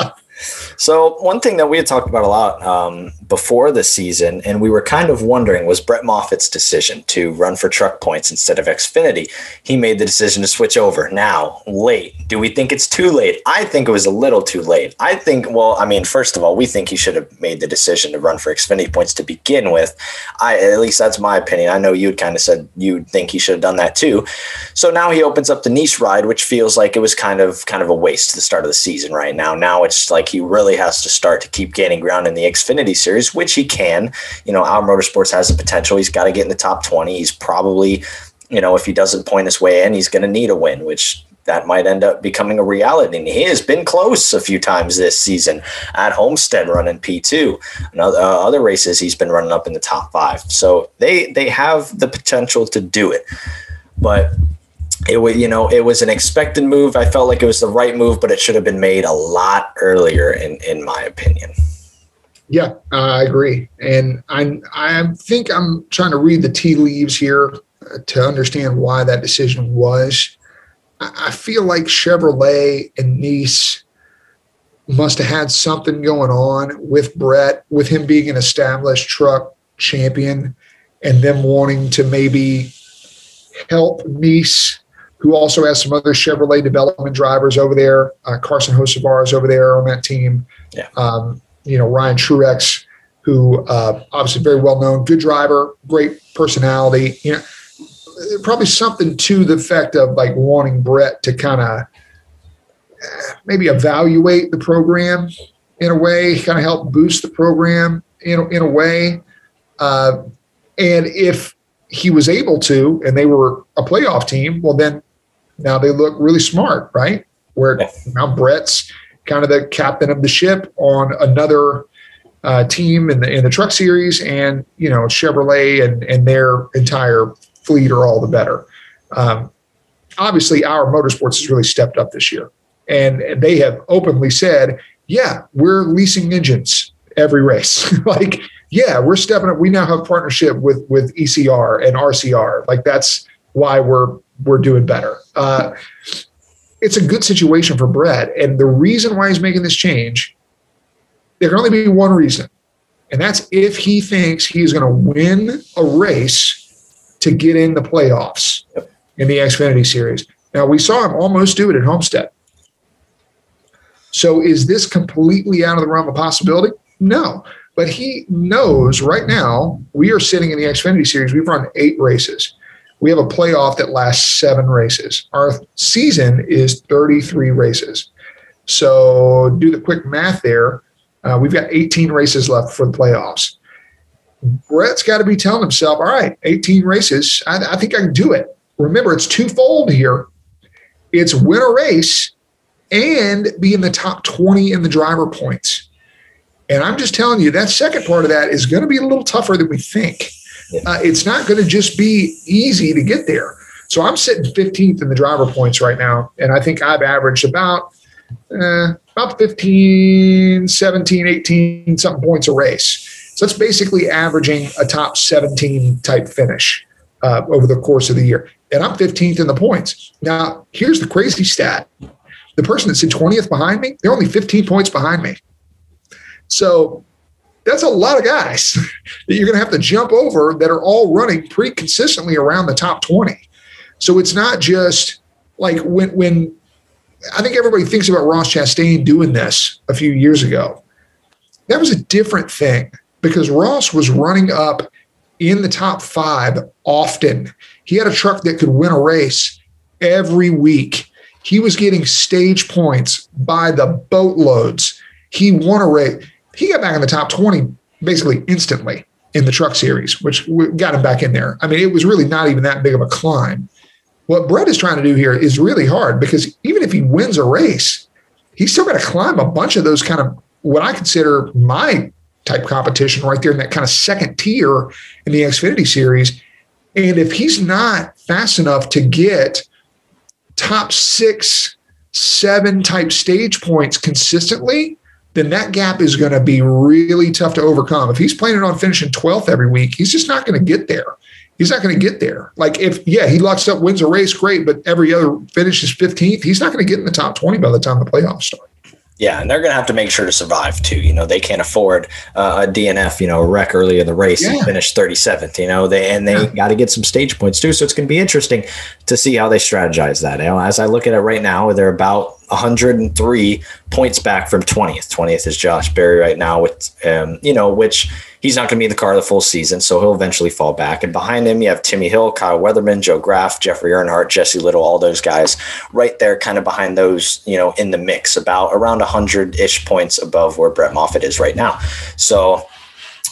So one thing that we had talked about a lot um, before the season, and we were kind of wondering, was Brett Moffitt's decision to run for truck points instead of Xfinity. He made the decision to switch over. Now, late. Do we think it's too late? I think it was a little too late. I think, well, I mean, first of all, we think he should have made the decision to run for Xfinity points to begin with. I, at least that's my opinion. I know you had kind of said you'd think he should have done that too. So now he opens up the Niece ride, which feels like it was kind of kind of a waste at the start of the season right now. Now it's like he really has to start to keep gaining ground in the Xfinity Series, which he can. You know, our motorsports has the potential. He's got to get in the top twenty. He's probably, you know, if he doesn't point his way in, he's going to need a win, which that might end up becoming a reality. And he has been close a few times this season at Homestead running P two. And other, uh, other races, he's been running up in the top five. So they they have the potential to do it. But it was, you know, it was an expected move. I felt like it was the right move, but it should have been made a lot earlier, in, in my opinion. Yeah, uh, I agree, and I I think I'm trying to read the tea leaves here to understand why that decision was. I, I feel like Chevrolet and Niece must have had something going on with Brett, with him being an established truck champion, and them wanting to maybe help Niece, who also has some other Chevrolet development drivers over there. Uh, Carson Hocevar is over there on that team. Yeah. Um, you know, Ryan Truex, who uh, obviously very well-known, good driver, great personality. You know, probably something to the effect of like wanting Brett to kind of maybe evaluate the program in a way, kind of help boost the program in a, in a way. Uh, and if he was able to, and they were a playoff team, well, then now they look really smart, right? Where now Brett's kind of the captain of the ship on another uh, team in the in the truck series, and, you know, Chevrolet and, and their entire fleet are all the better. Um, obviously, our motorsports has really stepped up this year, and they have openly said, yeah, we're leasing engines every race. Like, yeah, we're stepping up. We now have partnership with with E C R and R C R. Like, that's why we're we're doing better. Uh, it's a good situation for Brett. And the reason why he's making this change, there can only be one reason. And that's if he thinks he's going to win a race to get in the playoffs in the Xfinity Series. Now, we saw him almost do it at Homestead. So is this completely out of the realm of possibility? No. But he knows right now we are sitting in the Xfinity Series. We've run eight races. We have a playoff that lasts seven races. Our season is thirty-three races. So do the quick math there. Uh, we've got eighteen races left for the playoffs. Brett's got to be telling himself, all right, eighteen races. I, I think I can do it. Remember, it's twofold here. It's win a race and be in the top twenty in the driver points. And I'm just telling you, that second part of that is going to be a little tougher than we think. Yeah. Uh, it's not going to just be easy to get there. So I'm sitting fifteenth in the driver points right now, and I think I've averaged about uh, about fifteen, seventeen, eighteen something points a race. So that's basically averaging a top seventeen type finish uh, over the course of the year. And I'm fifteenth in the points. Now, here's the crazy stat. The person that's in twentieth behind me, they're only fifteen points behind me. So that's a lot of guys that you're going to have to jump over that are all running pretty consistently around the top twenty. So it's not just like when, when I think everybody thinks about Ross Chastain doing this a few years ago. That was a different thing because Ross was running up in the top five often. He had a truck that could win a race every week. He was getting stage points by the boatloads. He won a race. He got back in the top twenty basically instantly in the truck series, which got him back in there. I mean, it was really not even that big of a climb. What Brett is trying to do here is really hard because even if he wins a race, he's still got to climb a bunch of those kind of what I consider my type competition right there in that kind of second tier in the Xfinity series. And if he's not fast enough to get top six, seven type stage points consistently, then that gap is going to be really tough to overcome. If he's planning on finishing twelfth every week, he's just not going to get there. He's not going to get there. Like if, yeah, he locks up, wins a race, great, but every other finish is fifteenth. He's not going to get in the top twenty by the time the playoffs start. Yeah, and they're going to have to make sure to survive, too. You know, they can't afford uh, a D N F, you know, a wreck early in the race yeah. and finish thirty-seventh, you know, they and they yeah. got to get some stage points, too. So it's going to be interesting to see how they strategize that. You know, as I look at it right now, they're about one hundred three points back from twentieth. twentieth is Josh Berry right now, with um, you know, which he's not going to be in the car the full season, so he'll eventually fall back. And behind him, you have Timmy Hill, Kyle Weatherman, Joe Graff, Jeffrey Earnhardt, Jesse Little, all those guys right there, kind of behind those, you know, in the mix, about around one hundred-ish points above where Brett Moffitt is right now. So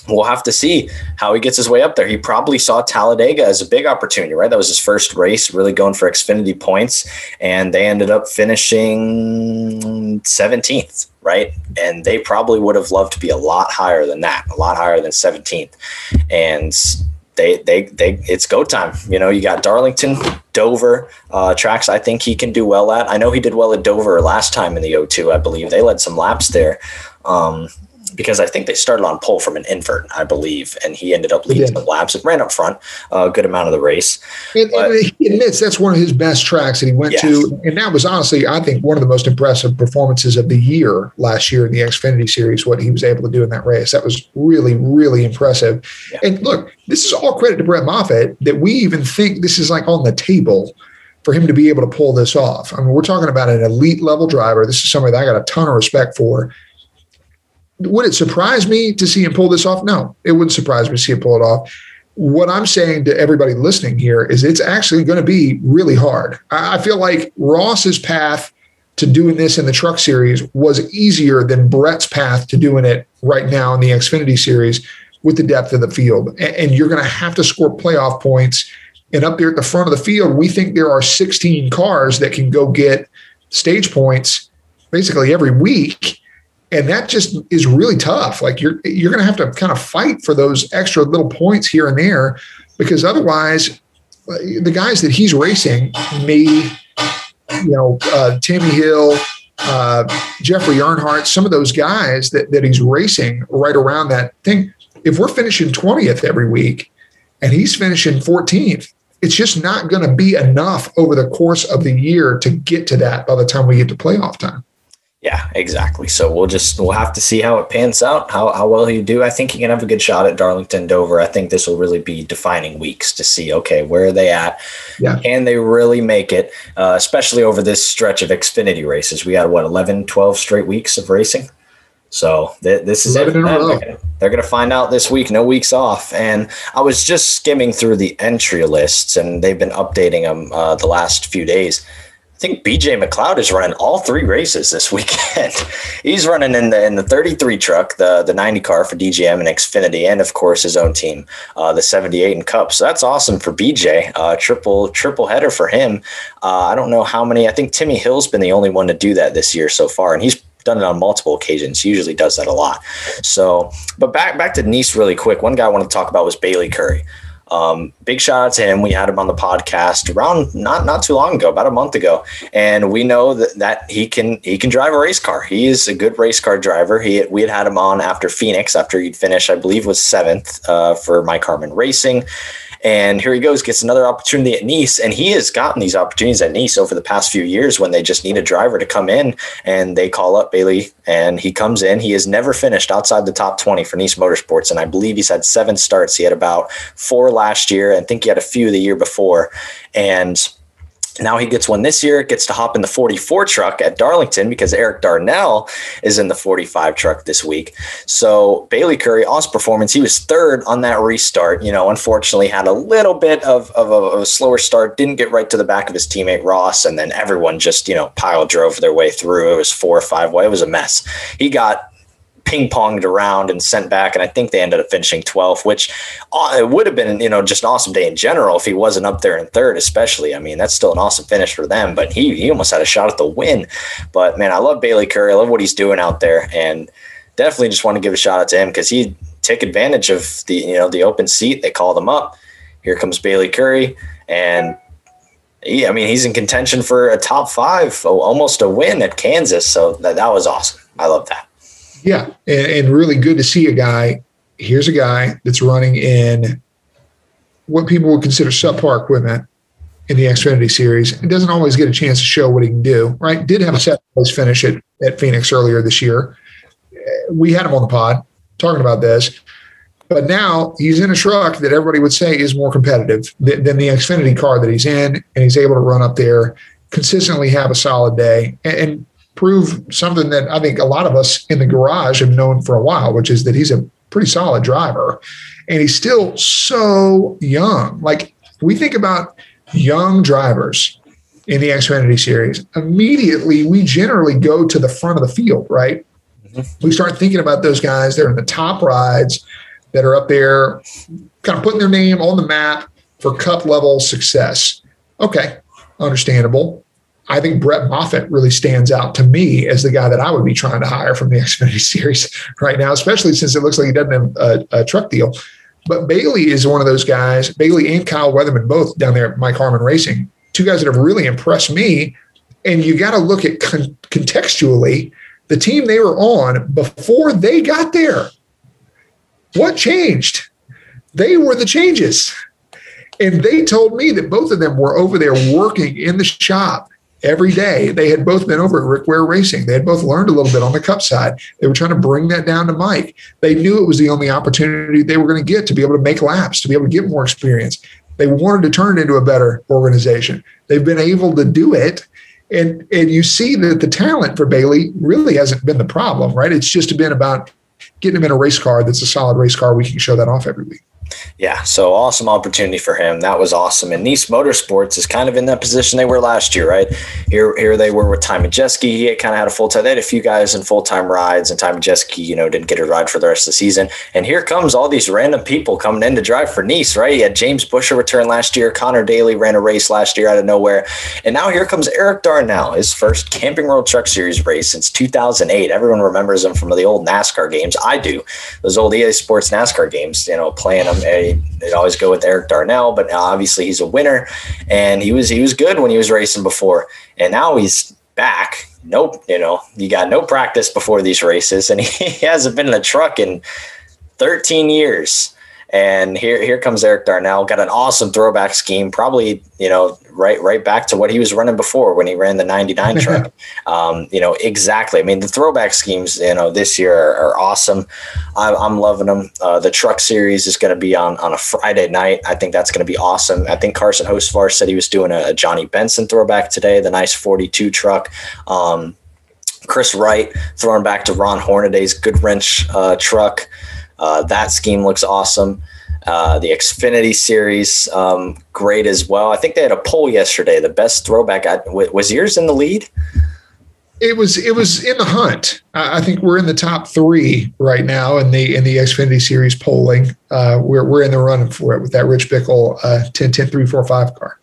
we'll have to see how he gets his way up there. He probably saw Talladega as a big opportunity, right? That was his first race, really going for Xfinity points, and they ended up finishing seventeenth, right? And they probably would have loved to be a lot higher than that, a lot higher than seventeenth. And they, they, they, it's go time. You know, you got Darlington, Dover, uh, tracks I think he can do well at. I know he did well at Dover last time in the O two, I believe. They led some laps there. Um, because I think they started on pole from an invert, I believe. And he ended up leading yeah. the laps and ran up front a good amount of the race. And, but, and he admits that's one of his best tracks that he went yes. to. And that was honestly, I think, one of the most impressive performances of the year last year in the Xfinity series, what he was able to do in that race. That was really, really impressive. Yeah. And look, this is all credit to Brett Moffitt that we even think this is like on the table for him to be able to pull this off. I mean, we're talking about an elite level driver. This is somebody that I got a ton of respect for. Would it surprise me to see him pull this off? No, it wouldn't surprise me to see him pull it off. What I'm saying to everybody listening here is it's actually going to be really hard. I feel like Ross's path to doing this in the truck series was easier than Brett's path to doing it right now in the Xfinity series with the depth of the field. And you're going to have to score playoff points. And up there at the front of the field, we think there are sixteen cars that can go get stage points basically every week. And that just is really tough. Like you're you're going to have to kind of fight for those extra little points here and there, because otherwise, the guys that he's racing, me, you know, uh, Timmy Hill, uh, Jeffrey Earnhardt, some of those guys that that he's racing right around that thing. If we're finishing twentieth every week, and he's finishing fourteenth, it's just not going to be enough over the course of the year to get to that by the time we get to playoff time. Yeah, exactly. So we'll just we'll have to see how it pans out, how how well you do. I think he can have a good shot at Darlington, Dover. I think this will really be defining weeks to see, okay, where are they at? Yeah. Can they really make it, uh, especially over this stretch of Xfinity races? We had, what, eleven, twelve straight weeks of racing? So th- this is it. They're going to find out this week, no weeks off. And I was just skimming through the entry lists, and they've been updating them uh, the last few days. I think B J McLeod is running all three races this weekend. He's running in the in the thirty-three truck, the the ninety car for D G M and Xfinity, and of course his own team, uh, the seventy-eight and Cup. So that's awesome for B J. Uh, triple triple header for him. Uh, I don't know how many. I think Timmy Hill's been the only one to do that this year so far, and he's done it on multiple occasions. He usually does that a lot. So, but back back to Nice really quick. One guy I wanted to talk about was Bailey Curry. Um, big shout out to him. We had him on the podcast around not, not too long ago, about a month ago. And we know that, that he can, he can drive a race car. He is a good race car driver. He, we had had him on after Phoenix, after he'd finished, I believe was seventh, uh, for Mike Harmon Racing. And here he goes, gets another opportunity at Nice. And he has gotten these opportunities at Nice over the past few years when they just need a driver to come in, and they call up Bailey and he comes in. He has never finished outside the top twenty for Niece Motorsports. And I believe he's had seven starts. He had about four last year. I think he had a few the year before. And now he gets one this year, gets to hop in the forty-four truck at Darlington because Erik Darnell is in the forty-five truck this week. So Bailey Curry, awesome performance. He was third on that restart. You know, unfortunately had a little bit of, of, a, of a slower start, didn't get right to the back of his teammate Ross, and then everyone just, you know, pile drove their way through. It was four or five way. It was a mess. He got ping-ponged around and sent back, and I think they ended up finishing twelfth, which uh, it would have been, you know, just an awesome day in general if he wasn't up there in third, especially. I mean, that's still an awesome finish for them, but he he almost had a shot at the win. But man, I love Bailey Curry. I love what he's doing out there, and definitely just want to give a shout out to him because he took advantage of the, you know, the open seat. They called him up. Here comes Bailey Curry, and he, I mean, he's in contention for a top five, almost a win at Kansas. So that, that was awesome. I love that. Yeah, and, and really good to see a guy. Here's a guy that's running in what people would consider subpar equipment in the Xfinity Series. It doesn't always get a chance to show what he can do, right? Did have a seventh-place finish at, at Phoenix earlier this year. We had him on the pod talking about this. But now he's in a truck that everybody would say is more competitive than, than the Xfinity car that he's in, and he's able to run up there, consistently have a solid day, and, and prove something that I think a lot of us in the garage have known for a while, which is that he's a pretty solid driver. And he's still so young. Like, we think about young drivers in the Xfinity Series, immediately we generally go to the front of the field, right? Mm-hmm. We start thinking about those guys that are in the top rides, that are up there kind of putting their name on the map for cup level success. Okay, understandable. I think Brett Moffitt really stands out to me as the guy that I would be trying to hire from the Xfinity Series right now, especially since it looks like he doesn't have a, a truck deal. But Bailey is one of those guys, Bailey and Kyle Weatherman, both down there at Mike Harmon Racing, two guys that have really impressed me. And you got to look at con- contextually the team they were on before they got there. What changed? They were the changes. And they told me that both of them were over there working in the shop every day. They had both been over at Rick Ware Racing. They had both learned a little bit on the cup side. They were trying to bring that down to Mike. They knew it was the only opportunity they were going to get to be able to make laps, to be able to get more experience. They wanted to turn it into a better organization. They've been able to do it. And, and you see that the talent for Bailey really hasn't been the problem, right? It's just been about getting him in a race car that's a solid race car. We can show that off every week. Yeah, so awesome opportunity for him. That was awesome. And Niece Motorsports is kind of in that position they were last year, right? Here here they were with Ty Majeski. He had kind of had a full-time. They had a few guys in full-time rides, and Ty Majeski, you know, didn't get a ride for the rest of the season. And here comes all these random people coming in to drive for Niece, right? You had James Buescher return last year. Connor Daly ran a race last year out of nowhere. And now here comes Erik Darnell, his first Camping World Truck Series race since two thousand eight. Everyone remembers him from the old NASCAR games. I do. Those old E A Sports NASCAR games, you know, playing them. They always go with Erik Darnell, but obviously he's a winner, and he was he was good when he was racing before, and now he's back. Nope, you know, you got no practice before these races, and he hasn't been in a truck in thirteen years. And here, here comes Erik Darnell. Got an awesome throwback scheme. Probably, you know, right, right back to what he was running before when he ran the ninety-nine truck. Um, you know, exactly. I mean, the throwback schemes, you know, this year are, are awesome. I'm, I'm loving them. Uh, the truck series is going to be on on a Friday night. I think that's going to be awesome. I think Carson Hocevar said he was doing a, a Johnny Benson throwback today. The nice forty-two truck. Um, Chris Wright throwing back to Ron Hornaday's Goodwrench uh, truck. Uh, that scheme looks awesome. Uh, the Xfinity Series, um, great as well. I think they had a poll yesterday. The best throwback I, w- was yours in the lead. It was. It was in the hunt. I, I think we're in the top three right now in the in the Xfinity Series polling. Uh, we're we're in the running for it with that Rich Bickle uh, ten ten three forty-five car.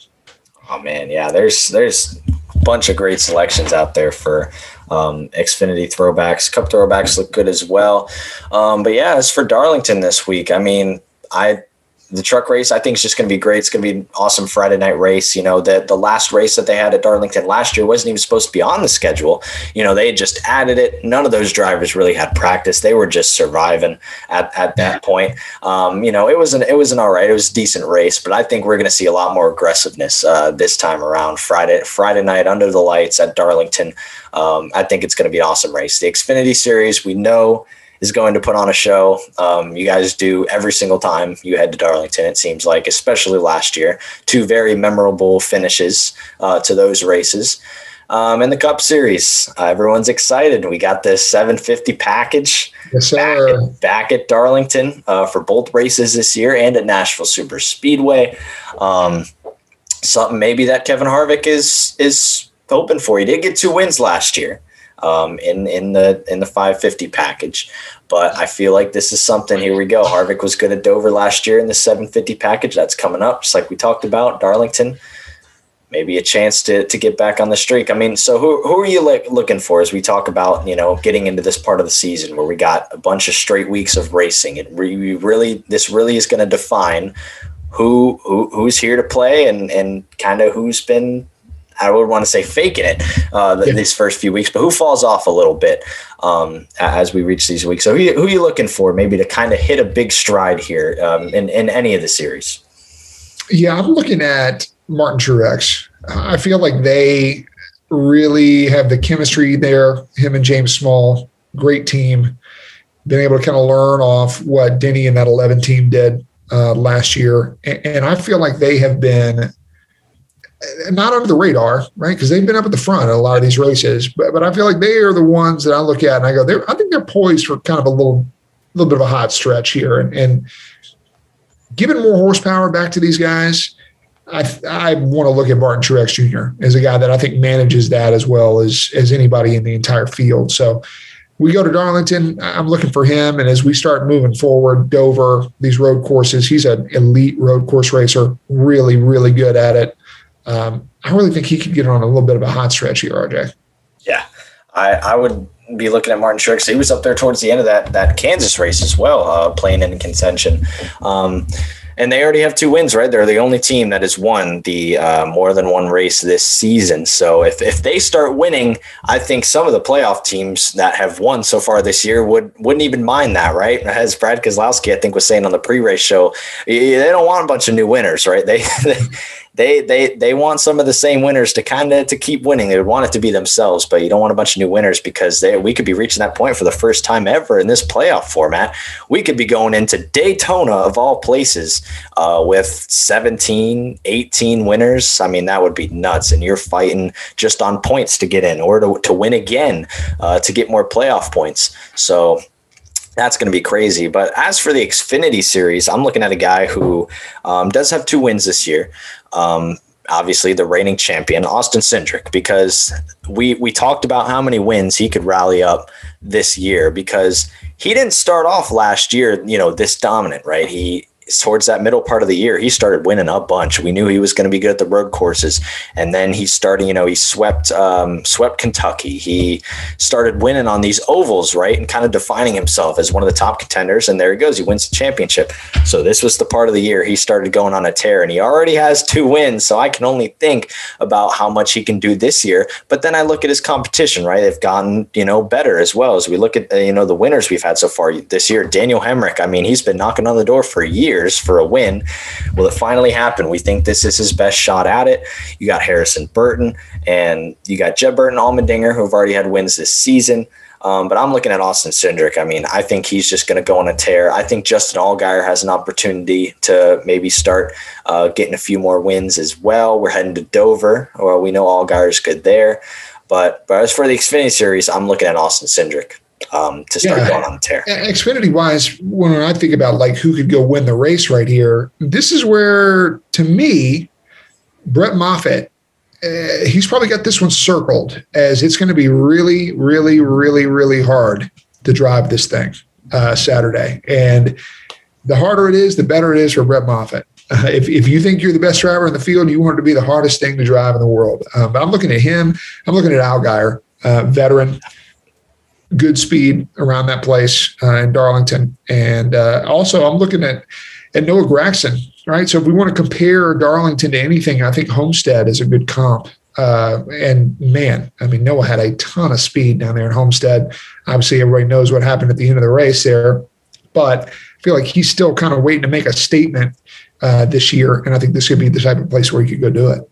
Oh man, yeah. There's there's a bunch of great selections out there for Um, Xfinity throwbacks. Cup throwbacks look good as well. Um, but yeah, as for Darlington this week, I mean, I the truck race, I think, is just going to be great. It's going to be an awesome Friday night race. You know, the, the last race that they had at Darlington last year wasn't even supposed to be on the schedule. You know, they had just added it. None of those drivers really had practice. They were just surviving at, at that point. Um, you know, it was an, it was an all right. It was a decent race, but I think we're going to see a lot more aggressiveness uh, this time around. Friday, Friday night under the lights at Darlington. Um, I think it's going to be an awesome race. The Xfinity Series, we know, is going to put on a show. Um, you guys do every single time you head to Darlington, it seems like, especially last year. Two very memorable finishes uh, to those races. Um, and the Cup Series, uh, everyone's excited. We got this seven fifty package yes, back, at, back at Darlington uh, for both races this year and at Nashville Super Speedway. Um, something maybe that Kevin Harvick is is hoping for. He did get two wins last year. Um, in, in the, in the five fifty package, but I feel like this is something, here we go. Harvick was good at Dover last year in the seven fifty package. That's coming up. Just like we talked about, Darlington, maybe a chance to, to get back on the streak. I mean, so who, who are you like looking for as we talk about, you know, getting into this part of the season where we got a bunch of straight weeks of racing, and we really, this really is going to define who, who who's here to play and, and kind of who's been, I would want to say faking it uh, yeah. these first few weeks, but who falls off a little bit um, as we reach these weeks. So who, who are you looking for maybe to kind of hit a big stride here um, in, in any of the series? Yeah, I'm looking at Martin Truex. I feel like they really have the chemistry there. Him and James Small, great team. Been able to kind of learn off what Denny and that eleven team did uh, last year. And, and I feel like they have been not under the radar, right? Because they've been up at the front in a lot of these races, but but I feel like they are the ones that I look at and I go, they're, I think they're poised for kind of a little, little bit of a hot stretch here. And, and giving more horsepower back to these guys, I I want to look at Martin Truex Junior as a guy that I think manages that as well as, as anybody in the entire field. So we go to Darlington, I'm looking for him. And as we start moving forward, Dover, these road courses, he's an elite road course racer, really, really good at it. Um, I really think he could get on a little bit of a hot stretch here, R J. Yeah, I, I would be looking at Martin Truex. He was up there towards the end of that that Kansas race as well, uh, playing in contention. Um, and they already have two wins, right? They're the only team that has won the uh, more than one race this season. So if, if they start winning, I think some of the playoff teams that have won so far this year would, wouldn't even mind that, right? As Brad Keselowski, I think, was saying on the pre-race show, they don't want a bunch of new winners, right? They... they They they they want some of the same winners to kind of to keep winning. They would want it to be themselves, but you don't want a bunch of new winners because they, we could be reaching that point for the first time ever in this playoff format. We could be going into Daytona of all places uh, with seventeen, eighteen winners. I mean, that would be nuts. And you're fighting just on points to get in or to, to win again uh, to get more playoff points. So that's going to be crazy. But as for the Xfinity Series, I'm looking at a guy who um, does have two wins this year. Um, obviously the reigning champion, Austin Cindric, because we, we talked about how many wins he could rally up this year because he didn't start off last year, you know, this dominant, right? He, towards that middle part of the year, he started winning a bunch. We knew he was going to be good at the road courses. And then he started, you know, he swept, um, swept Kentucky. He started winning on these ovals, right? And kind of defining himself as one of the top contenders. And there he goes. He wins the championship. So this was the part of the year he started going on a tear and he already has two wins. So I can only think about how much he can do this year. But then I look at his competition, right? They've gotten, you know, better as well as we look at, you know, the winners we've had so far this year. Daniel Hemrick, I mean, he's been knocking on the door for a year. For a win. Will it finally happen? We think this is his best shot at it. You got Harrison Burton and you got Jeb Burton, Allmendinger, who have already had wins this season. Um, but I'm looking at Austin Cindric. I mean, I think he's just going to go on a tear. I think Justin Allgaier has an opportunity to maybe start uh, getting a few more wins as well. We're heading to Dover. Well, we know Allgaier's good there. But, but as for the Xfinity Series, I'm looking at Austin Cindric. Um, to start yeah. going on the tear. Xfinity wise, when I think about like who could go win the race right here, this is where, to me, Brett Moffitt, uh, he's probably got this one circled as it's going to be really, really, really, really hard to drive this thing uh, Saturday. And the harder it is, the better it is for Brett Moffitt. Uh, if, if you think you're the best driver in the field, you want it to be the hardest thing to drive in the world. Um, but I'm looking at him. I'm looking at Allgaier, uh, veteran. Good speed around that place uh, in Darlington. And uh, also I'm looking at and Noah Gragson, right? So if we want to compare Darlington to anything, I think Homestead is a good comp. Uh, and man, I mean, Noah had a ton of speed down there in Homestead. Obviously, everybody knows what happened at the end of the race there, but I feel like he's still kind of waiting to make a statement uh, this year. And I think this could be the type of place where he could go do it.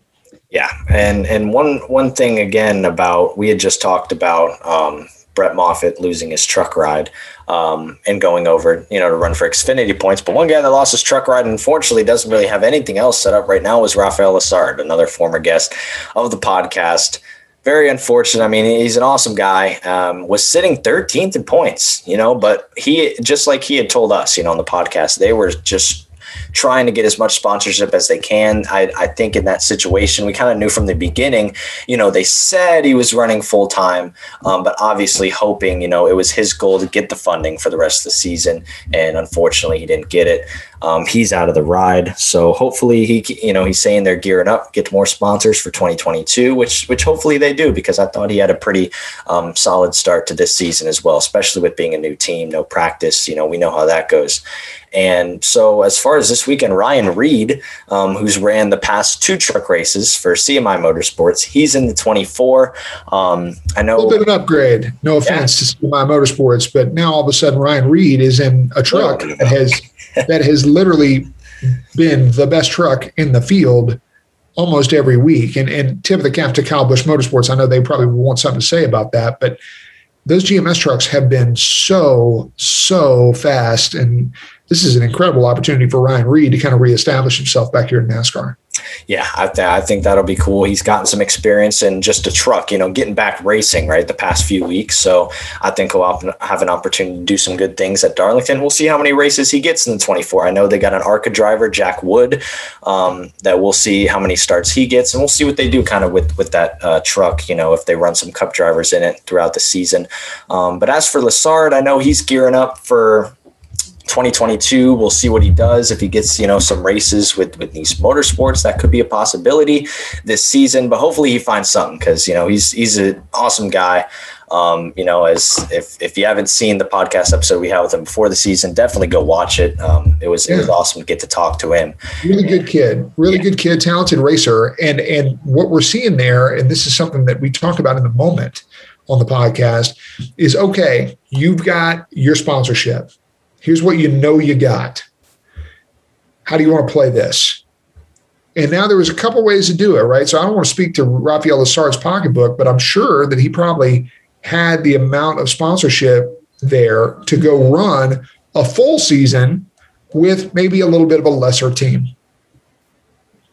Yeah. And, and one, one thing again about, we had just talked about um, Brett Moffitt losing his truck ride um, and going over, you know, to run for Xfinity points. But one guy that lost his truck ride, unfortunately, doesn't really have anything else set up right now, was Raphael Lessard, another former guest of the podcast. Very unfortunate. I mean, he's an awesome guy, um, was sitting thirteenth in points, you know, but he, just like he had told us, you know, on the podcast, they were just trying to get as much sponsorship as they can. I, I think in that situation, we kind of knew from the beginning, you know, they said he was running full time, um, but obviously hoping, you know, it was his goal to get the funding for the rest of the season. And unfortunately, he didn't get it. Um, he's out of the ride. So hopefully he, you know, he's saying they're gearing up, get more sponsors for twenty twenty-two, which, which hopefully they do, because I thought he had a pretty um, solid start to this season as well, especially with being a new team, no practice, you know, we know how that goes. And so as far as this weekend, Ryan Reed, um, who's ran the past two truck races for C M I Motorsports, he's in the twenty-four. Um, I know a little bit of an upgrade, no offense yeah. to C M I Motorsports, but now all of a sudden Ryan Reed is in a truck that has, that has literally been the best truck in the field almost every week. And, and tip of the cap to Kyle Busch Motorsports. I know they probably want something to say about that, but those G M S trucks have been so, so fast, and this is an incredible opportunity for Ryan Reed to kind of reestablish himself back here in NASCAR. Yeah, I, th- I think that'll be cool. He's gotten some experience in just a truck, you know, getting back racing, right, the past few weeks. So I think he'll op- have an opportunity to do some good things at Darlington. We'll see how many races he gets in the twenty-four. I know they got an ARCA driver, Jack Wood, um, that we'll see how many starts he gets. And we'll see what they do kind of with, with that uh, truck, you know, if they run some Cup drivers in it throughout the season. Um, but as for Lessard, I know he's gearing up for twenty twenty-two. We'll see what he does. If he gets, you know, some races with, with Niece Motorsports, that could be a possibility this season, but hopefully he finds something, because, you know, he's, he's an awesome guy. Um, you know, as if, if you haven't seen the podcast episode we had with him before the season, definitely go watch it. Um, it was, yeah. it was awesome to get to talk to him. Really good kid, really yeah. good kid, talented racer. And, and what we're seeing there, and this is something that we talk about in the moment on the podcast, is, okay, you've got your sponsorship. Here's what you know you got. How do you want to play this? And now there was a couple ways to do it, right? So I don't want to speak to Raphael Lessard's pocketbook, but I'm sure that he probably had the amount of sponsorship there to go run a full season with maybe a little bit of a lesser team.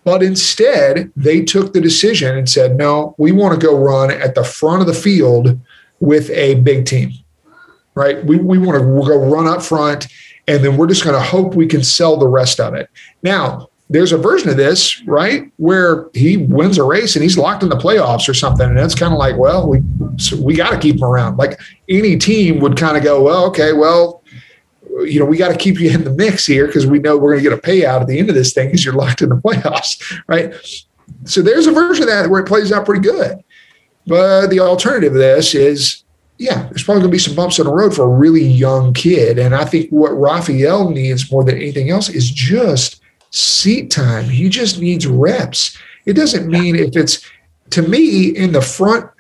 But instead, they took the decision and said, no, we want to go run at the front of the field with a big team. Right? We we want to go run up front, and then we're just going to hope we can sell the rest of it. Now, there's a version of this, right, where he wins a race and he's locked in the playoffs or something, and that's kind of like, well, we so we got to keep him around. Like any team would kind of go, well, okay, well, you know, we got to keep you in the mix here because we know we're going to get a payout at the end of this thing because you're locked in the playoffs, right? So there's a version of that where it plays out pretty good, but the alternative to this is, yeah, there's probably going to be some bumps on the road for a really young kid. And I think what Raphael needs more than anything else is just seat time. He just needs reps. It doesn't mean if it's, to me, in the front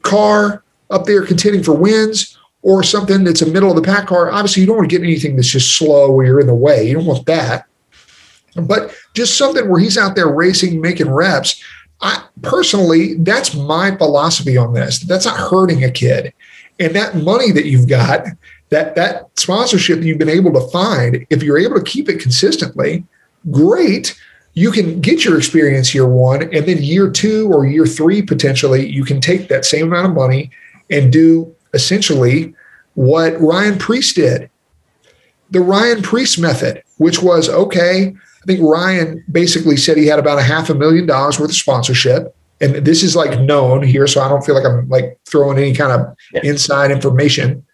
car up there contending for wins or something that's a middle of the pack car. Obviously, you don't want to get anything that's just slow or you're in the way. You don't want that. But just something where he's out there racing, making reps. I personally, that's my philosophy on this. That's not hurting a kid. And that money that you've got, that that sponsorship that you've been able to find, if you're able to keep it consistently, great. You can get your experience year one, and then year two or year three, potentially, you can take that same amount of money and do essentially what Ryan Preece did. The Ryan Preece method, which was, okay, I think Ryan basically said he had about a half a million dollars worth of sponsorship. And this is like known here, so I don't feel like I'm like throwing any kind of yeah. inside information.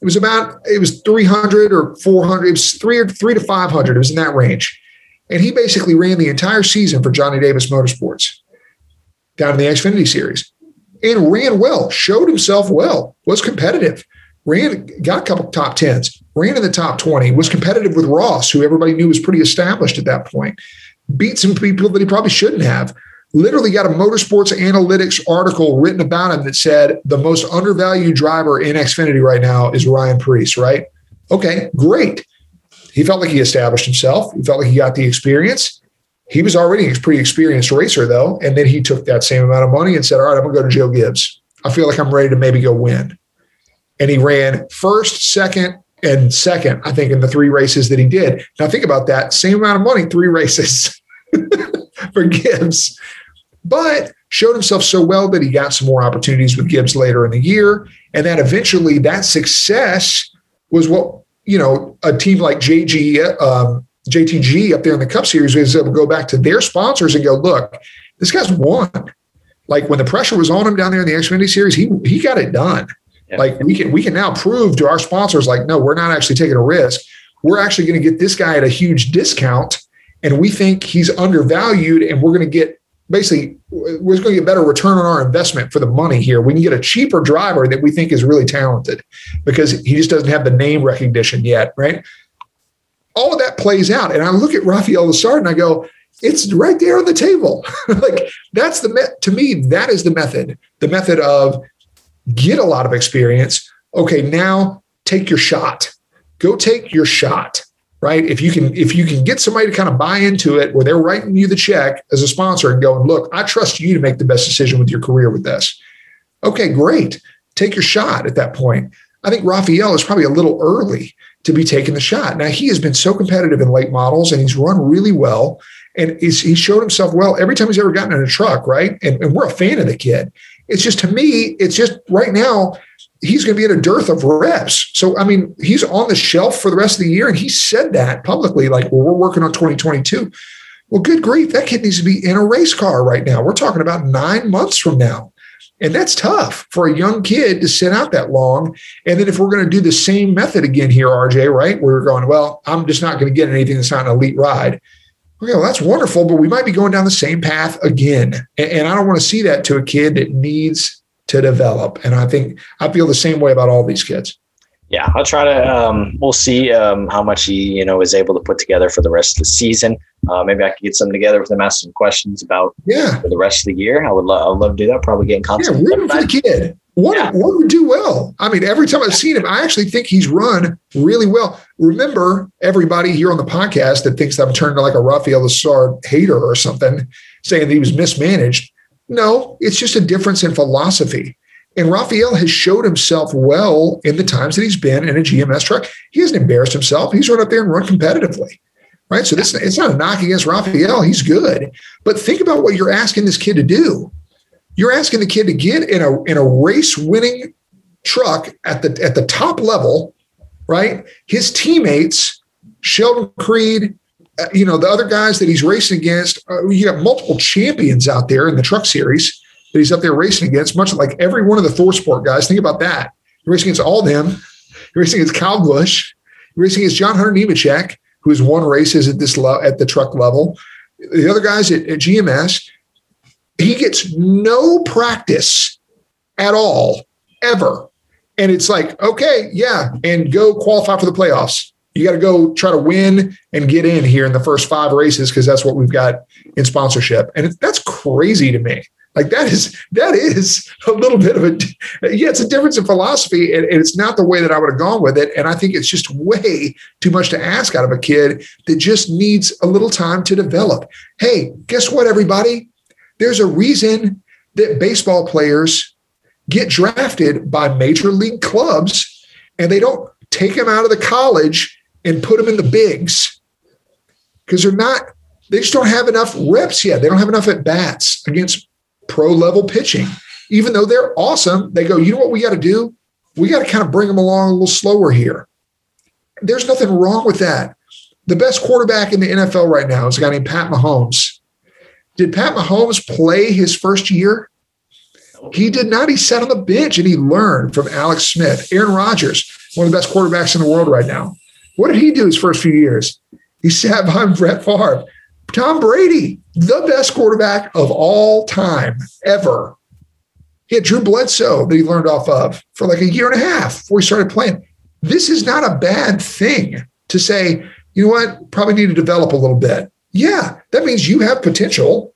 It was about, it was three hundred or four hundred, it was three or three to five hundred. It was in that range. And he basically ran the entire season for Johnny Davis Motorsports down in the Xfinity Series and ran well, showed himself well, was competitive, ran, got a couple top tens, ran in the top twenty, was competitive with Ross, who everybody knew was pretty established at that point, beat some people that he probably shouldn't have, literally got a Motorsports Analytics article written about him that said the most undervalued driver in Xfinity right now is Ryan Preece, right? Okay, great. He felt like he established himself. He felt like he got the experience. He was already a pretty experienced racer, though. And then he took that same amount of money and said, all right, I'm going to go to Joe Gibbs. I feel like I'm ready to maybe go win. And he ran first, second, and second, I think, in the three races that he did. Now, think about that. Same amount of money, three races for Gibbs. But showed himself so well that he got some more opportunities with Gibbs later in the year. And that eventually that success was what, you know, a team like J G, um, J T G up there in the Cup Series was able to go back to their sponsors and go, look, this guy's won. Like when the pressure was on him down there in the Xfinity Series, he he got it done. Yeah. Like we can we can now prove to our sponsors, like, no, we're not actually taking a risk. We're actually going to get this guy at a huge discount, and we think he's undervalued, and we're going to get basically we're going to get better return on our investment for the money here. We can get a cheaper driver that we think is really talented because he just doesn't have the name recognition yet, right? All of that plays out. And I look at Raphael Lessard and I go, it's right there on the table. Like that's the, me- to me, that is the method, the method of get a lot of experience. Okay. Now take your shot, go take your shot, right? If you can, if you can get somebody to kind of buy into it where they're writing you the check as a sponsor and going, look, I trust you to make the best decision with your career with this. Okay, great. Take your shot at that point. I think Raphael is probably a little early to be taking the shot. Now, he has been so competitive in late models and he's run really well. And he's, he showed himself well every time he's ever gotten in a truck, right? And, and we're a fan of the kid. It's just, to me, it's just right now, he's going to be at a dearth of reps. So, I mean, he's on the shelf for the rest of the year. And he said that publicly, like, well, we're working on twenty twenty-two. Well, good grief, that kid needs to be in a race car right now. We're talking about nine months from now. And that's tough for a young kid to sit out that long. And then if we're going to do the same method again here, R J, right? We're going, well, I'm just not going to get anything that's not an elite ride. Okay, well, that's wonderful, but we might be going down the same path again. And, and I don't want to see that to a kid that needs to develop. And I think I feel the same way about all these kids. Yeah, I'll try to, um, we'll see um, how much he, you know, is able to put together for the rest of the season. Uh, maybe I can get something together with him, ask some questions about yeah. for the rest of the year. I would love, I would love to do that. Probably get in contact. Yeah, rooting for the kid. What, yeah. what would do well? I mean, every time I've seen him, I actually think he's run really well. Remember, everybody here on the podcast that thinks that I'm turned to like a Raphael Lessard hater or something, saying that he was mismanaged. No, it's just a difference in philosophy. And Raphael has showed himself well in the times that he's been in a G M S truck. He hasn't embarrassed himself. He's run up there and run competitively, right? So this it's not a knock against Raphael. He's good. But think about what you're asking this kid to do. You're asking the kid to get in a in a race-winning truck at the at the top level, right? His teammates, Sheldon Creed, uh, you know, the other guys that he's racing against, uh, you have multiple champions out there in the truck series that he's up there racing against, much like every one of the Thor Sport guys. Think about that. You're racing against all them. You're racing against Kyle Busch. You're racing against John Hunter Nemechek, who has won races at this lo- at the truck level. The other guys at, at G M S, he gets no practice at all, ever. And it's like, okay, yeah, and go qualify for the playoffs. You got to go try to win and get in here in the first five races because that's what we've got in sponsorship. And it, that's crazy to me. Like that is, that is a little bit of a, yeah, it's a difference in philosophy and, and it's not the way that I would have gone with it. And I think it's just way too much to ask out of a kid that just needs a little time to develop. Hey, guess what, everybody? There's a reason that baseball players get drafted by major league clubs and they don't take them out of the college and put them in the bigs because they're not, they just don't have enough reps yet. They don't have enough at bats against pro level pitching, even though they're awesome. They go, you know what we got to do? We got to kind of bring them along a little slower here. There's nothing wrong with that. The best quarterback in the N F L right now is a guy named Pat Mahomes. Did Pat Mahomes play his first year? He did not. He sat on the bench and he learned from Alex Smith. Aaron Rodgers, one of the best quarterbacks in the world right now. What did he do his first few years? He sat behind Brett Favre. Tom Brady, the best quarterback of all time ever. He had Drew Bledsoe that he learned off of for like a year and a half before he started playing. this is not a bad thing to say, you know what, probably need to develop a little bit. Yeah, that means you have potential.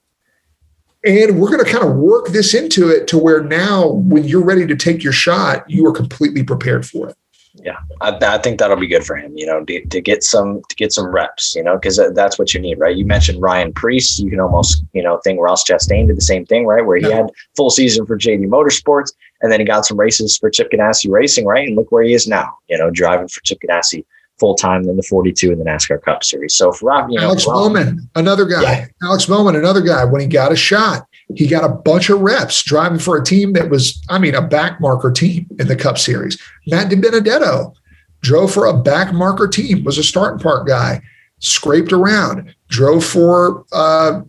And we're going to kind of work this into it to where now when you're ready to take your shot, you are completely prepared for it. Yeah, I, I think that'll be good for him, you know, to, to get some to get some reps, you know, because that's what you need. Right. You mentioned Ryan Preece. You can almost, you know, think Ross Chastain did the same thing, right, where he no. had full season for J D Motorsports and then he got some races for Chip Ganassi Racing. Right. And look where he is now, you know, driving for Chip Ganassi full time in the forty-two in the NASCAR Cup Series. So for Rob, you know, Alex Rob, Bowman, another guy, yeah. Alex Bowman, another guy, when he got a shot, he got a bunch of reps driving for a team that was, I mean, a backmarker team in the Cup Series. Matt DiBenedetto drove for a backmarker team, was a start and park guy, scraped around, drove for, uh,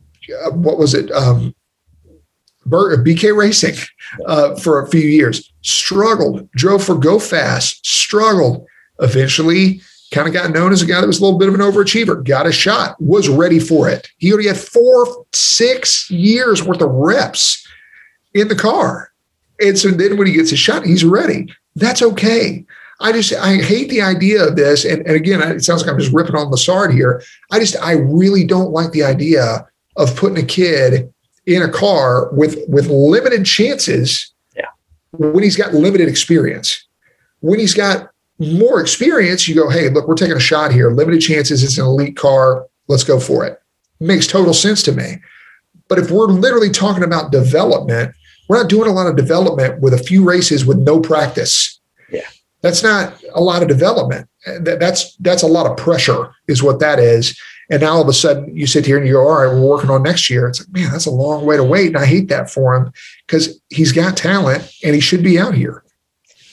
what was it, um, B K Racing uh, for a few years, struggled, drove for Go Fast, struggled, eventually kind of got known as a guy that was a little bit of an overachiever, got a shot, was ready for it. He already had four, six years worth of reps in the car. And so then when he gets his shot, he's ready. That's okay. I just, I hate the idea of this. And, and again, it sounds like I'm just ripping on Lessard here. I just, I really don't like the idea of putting a kid in a car with, with limited chances yeah. when he's got limited experience. When he's got more experience, you go, hey, look, we're taking a shot here. Limited chances. It's an elite car. Let's go for it. Makes total sense to me. But if we're literally talking about development, we're not doing a lot of development with a few races with no practice. Yeah. That's not a lot of development. That's, that's a lot of pressure is what that is. And now all of a sudden you sit here and you go, all right, we're working on next year. It's like, man, that's a long way to wait. And I hate that for him because he's got talent and he should be out here.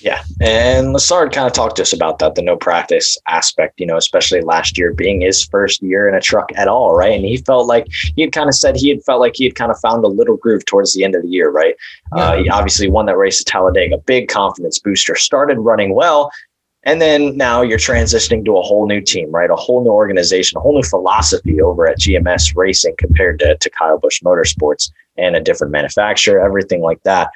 Yeah. And Lessard kind of talked to us about that, the no practice aspect, you know, especially last year being his first year in a truck at all. Right. And he felt like he had kind of said he had felt like he had kind of found a little groove towards the end of the year. Right. Yeah. Uh, he obviously won that race at Talladega, big confidence booster, started running well. And then now you're transitioning to a whole new team, right? A whole new organization, a whole new philosophy over at G M S Racing compared to, to Kyle Busch Motorsports and a different manufacturer, everything like that.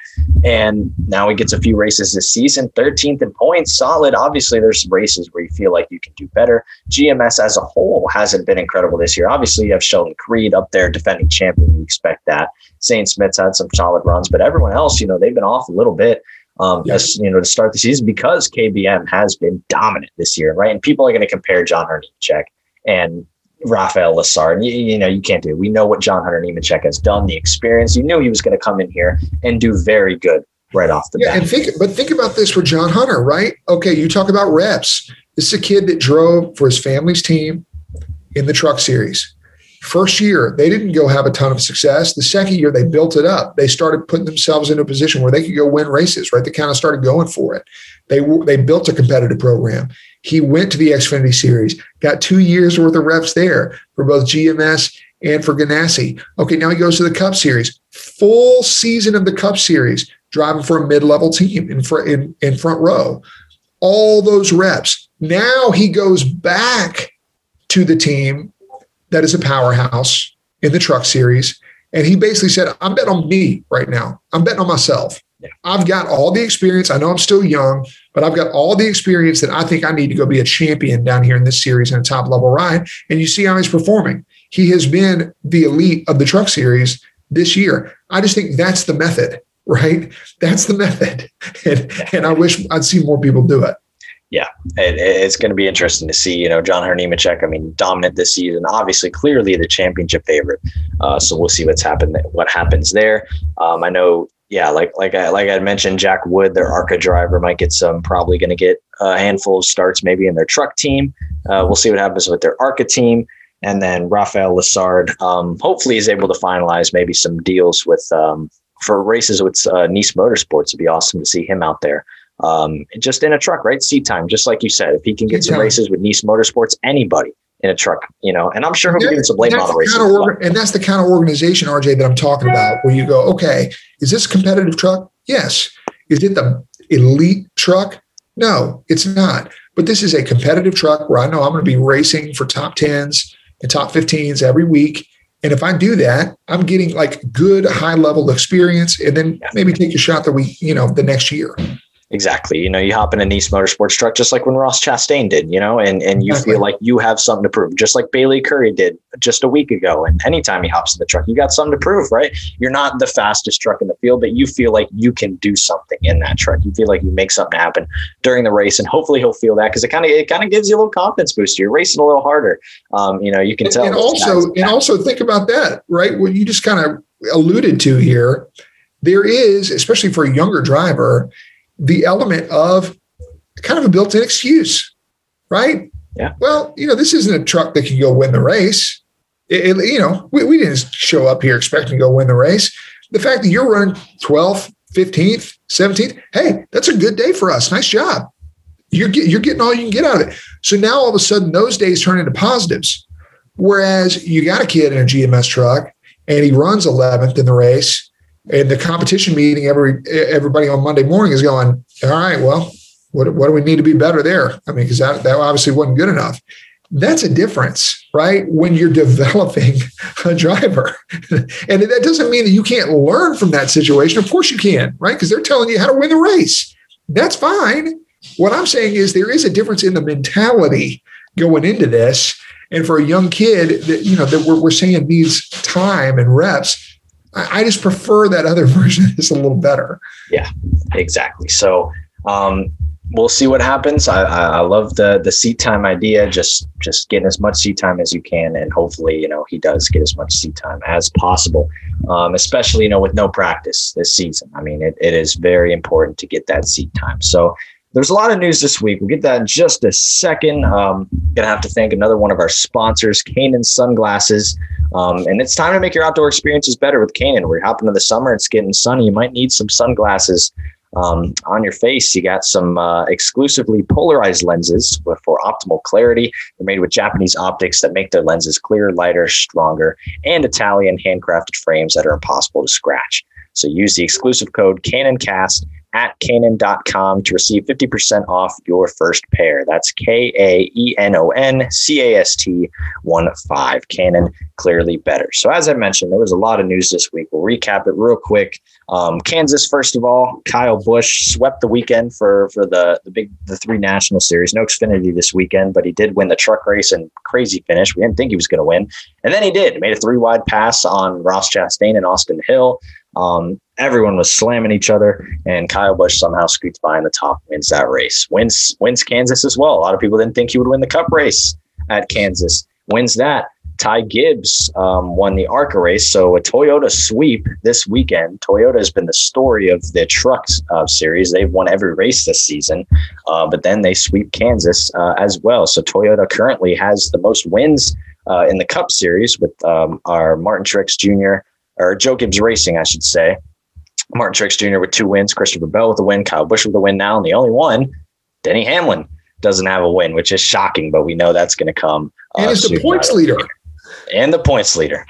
And now he gets a few races this season, thirteenth in points, solid. Obviously, there's races where you feel like you can do better. G M S as a whole hasn't been incredible this year. Obviously, you have Sheldon Creed up there, defending champion. You expect that. Zane Smith's had some solid runs, but everyone else, you know, they've been off a little bit. Um, yeah. as, you know, to start the season because K B M has been dominant this year, right? And people are going to compare John Hunter Nemechek and Raphael Lessard. You, you know, you can't do it. We know what John Hunter Nemechek has done, the experience. You knew he was going to come in here and do very good right off the yeah, bat. And think, but think about this for John Hunter, right? Okay, you talk about reps. This is a kid that drove for his family's team in the truck series. First year, they didn't go have a ton of success. The second year, they built it up. They started putting themselves into a position where they could go win races, right? They kind of started going for it. They they built a competitive program. He went to the Xfinity Series, got two years worth of reps there for both G M S and for Ganassi. Okay, now he goes to the Cup Series, full season of the Cup Series, driving for a mid-level team in front, in, in front row. All those reps. Now he goes back to the team that is a powerhouse in the truck series. And he basically said, I'm betting on me right now. I'm betting on myself. Yeah. I've got all the experience. I know I'm still young, but I've got all the experience that I think I need to go be a champion down here in this series and a top level ride. And you see how he's performing. He has been the elite of the truck series this year. I just think that's the method, right? That's the method. And, and I wish I'd see more people do it. Yeah, it, it's going to be interesting to see, you know, John Hunter Nemechek, I mean, dominant this season, obviously, clearly the championship favorite. Uh, so we'll see what's happened, what happens there. Um, I know. Yeah, like like I like I mentioned, Jack Wood, their ARCA driver, might get some. Probably going to get a handful of starts, maybe in their truck team. Uh, we'll see what happens with their ARCA team. And then Raphael Lessard, um, hopefully, is able to finalize maybe some deals with um, for races with uh, Niece Motorsports. It'd be awesome to see him out there. Um, just in a truck, right? Seat time, just like you said, if he can get some races with Niece Motorsports, anybody in a truck, you know, and I'm sure he'll be doing some late model races. Kind of orga- and that's the kind of organization, R J, that I'm talking about, where you go, okay, is this a competitive truck? Yes. Is it the elite truck? No, it's not. But this is a competitive truck where I know I'm going to be racing for top tens and top fifteens every week. And if I do that, I'm getting like good high level experience and then maybe take a shot that we, you know, the next year. Exactly. You know, you hop in a Niece Motorsports truck, just like when Ross Chastain did, you know, and, and you feel like you have something to prove, just like Bailey Curry did just a week ago. And anytime he hops in the truck, you got something to prove, right? You're not the fastest truck in the field, but you feel like you can do something in that truck. You feel like you make something happen during the race, and hopefully he'll feel that, because it kind of it kind of gives you a little confidence boost. You're racing a little harder. Um, you know, you can and, tell. And also, and also think about that, right? What you just kind of alluded to here, there is, especially for a younger driver, the element of kind of a built-in excuse, right? Yeah. Well, you know, this isn't a truck that can go win the race. It, it, you know, we, we didn't show up here expecting to go win the race. The fact that you're running twelfth, fifteenth, seventeenth, hey, that's a good day for us. Nice job. You're, get, you're getting all you can get out of it. So now all of a sudden those days turn into positives. Whereas you got a kid in a G M S truck and he runs eleventh in the race, and the competition meeting, every everybody on Monday morning is going, all right, well, what, what do we need to be better there? I mean, because that, that obviously wasn't good enough. That's a difference, right? When you're developing a driver. And that doesn't mean that you can't learn from that situation. Of course you can, right? Because they're telling you how to win the race. That's fine. What I'm saying is there is a difference in the mentality going into this. And for a young kid that, you know, that we're, we're saying needs time and reps, I just prefer that other version is a little better. Yeah, exactly. So um, we'll see what happens. I, I love the the seat time idea. Just just getting as much seat time as you can, and hopefully, you know, he does get as much seat time as possible. Um, especially, you know, with no practice this season. I mean, it, it is very important to get that seat time. So there's a lot of news this week. We'll get that in just a second. Um, gonna have to thank another one of our sponsors, Canaan Sunglasses. Um, and it's time to make your outdoor experiences better with Canaan. We're hopping into the summer. It's getting sunny. You might need some sunglasses um, on your face. You got some uh, exclusively polarized lenses for optimal clarity. They're made with Japanese optics that make their lenses clearer, lighter, stronger, and Italian handcrafted frames that are impossible to scratch. So use the exclusive code CanaanCast at Canaan dot com to receive fifty percent off your first pair. That's K A E N O N C A S T one five. Canaan, clearly better. So as I mentioned, there was a lot of news this week. We'll recap it real quick. Um, Kansas, first of all, Kyle Busch swept the weekend for, for the, the big, the three national series, no Xfinity this weekend, but he did win the truck race, and crazy finish. We didn't think he was going to win. And then he did, made a three wide pass on Ross Chastain and Austin Hill. Um, everyone was slamming each other, and Kyle Busch somehow scoots by in the top, wins that race, wins, wins Kansas as well. A lot of people didn't think he would win the cup race at Kansas, wins that. Ty Gibbs um, won the ARCA race. So a Toyota sweep this weekend. Toyota has been the story of the trucks uh, series. They've won every race this season, uh, but then they sweep Kansas uh, as well. So Toyota currently has the most wins uh, in the cup series with um, our Martin Truex Junior, or Joe Gibbs Racing, I should say. Martin Truex Junior with two wins, Christopher Bell with a win, Kyle Busch with a win now, and the only one, Denny Hamlin, doesn't have a win, which is shocking, but we know that's going to come. And uh, is the points leader. And the points leader.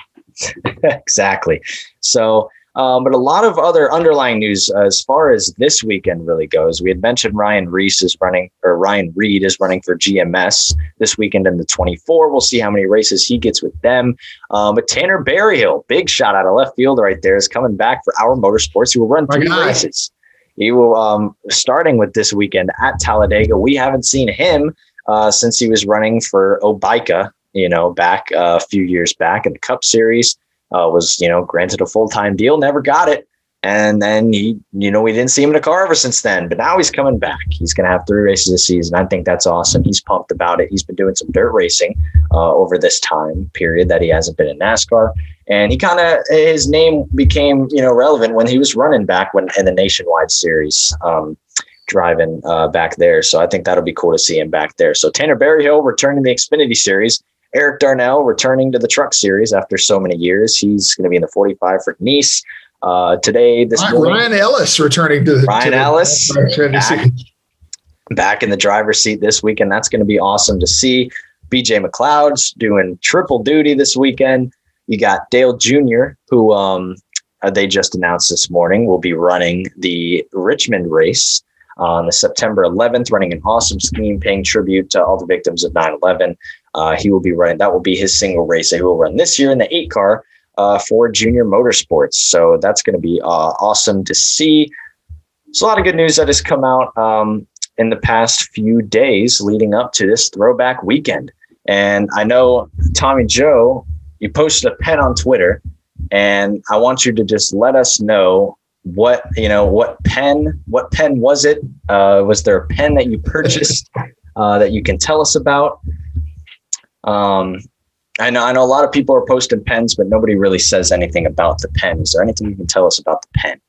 Exactly. So, um, but a lot of other underlying news uh, as far as this weekend really goes. We had mentioned Ryan Reese is running, or Ryan Reed is running for G M S this weekend in the twenty-four. We'll see how many races he gets with them. Um, but Tanner Berryhill, big shot out of left field right there, is coming back for our motorsports. He will run three races. He will, um, starting with this weekend at Talladega. We haven't seen him uh, since he was running for Obika, you know, back uh, a few years back in the Cup Series, uh, was, you know, granted a full-time deal, never got it. And then, he, you know, we didn't see him in a car ever since then, but now he's coming back. He's going to have three races this season. I think that's awesome. He's pumped about it. He's been doing some dirt racing uh, over this time period that he hasn't been in NASCAR. And he kind of, his name became, you know, relevant when he was running back when in the Nationwide Series, um, driving uh, back there. So I think that'll be cool to see him back there. So Tanner Berryhill returning to the Xfinity Series. Erik Darnell returning to the Truck Series after so many years. He's going to be in the forty-five for Nice. Uh, today, this Ryan, morning, Ryan Ellis returning to the Ryan to the, Ellis back, back in the driver's seat this weekend. That's going to be awesome to see. B J McLeod's doing triple duty this weekend. You got Dale Junior, who um, they just announced this morning will be running the Richmond race on the September eleventh, running an awesome scheme, paying tribute to all the victims of nine eleven. Uh, he will be running. That will be his single race that he will run this year in the eight car. Uh, for Junior Motorsports. So that's going to be uh, awesome to see. So a lot of good news that has come out um, in the past few days leading up to this throwback weekend. And I know, Tommy Joe, you posted a pen on Twitter, and I want you to just let us know what, you know, what pen, what pen was it? Uh, was there a pen that you purchased uh, that you can tell us about? Um, I know, I know a lot of people are posting pens, but nobody really says anything about the pen. Is there anything you can tell us about the pen?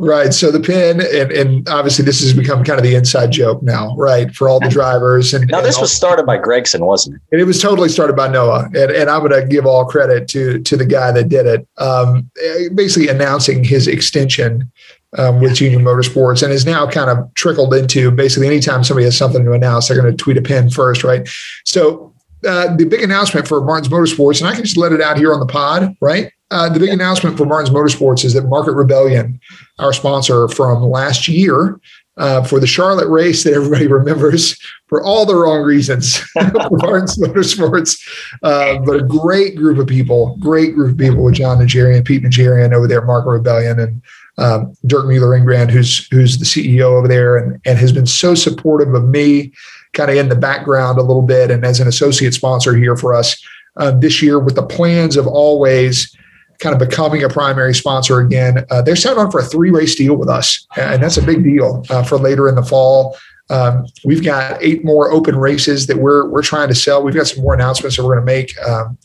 Right. So the pin, and, and obviously this has become kind of the inside joke now, right, for all the drivers. And now this and was started by Gregson, wasn't it? And it was totally started by Noah. And, and I'm going to give all credit to to the guy that did it, um, basically announcing his extension um, with Junior Motorsports, and is now kind of trickled into basically anytime somebody has something to announce, they're going to tweet a pin first, right? So uh, the big announcement for Martin's Motorsports, and I can just let it out here on the pod, right? Uh, the big announcement for Martin's Motorsports is that Market Rebellion, our sponsor from last year, uh, for the Charlotte race that everybody remembers for all the wrong reasons, Martin's Motorsports, uh, but a great group of people, great group of people with John Najarian, Pete Najarian over there at Market Rebellion, and um, Dirk Mueller-Ingrand, who's who's the C E O over there, and, and has been so supportive of me kind of in the background a little bit and as an associate sponsor here for us uh, this year, with the plans of always kind of becoming a primary sponsor again. Uh, they're set on for a three-race deal with us, and that's a big deal uh, for later in the fall. Um, we've got eight more open races that we're we're trying to sell. We've got some more announcements that we're going to make um,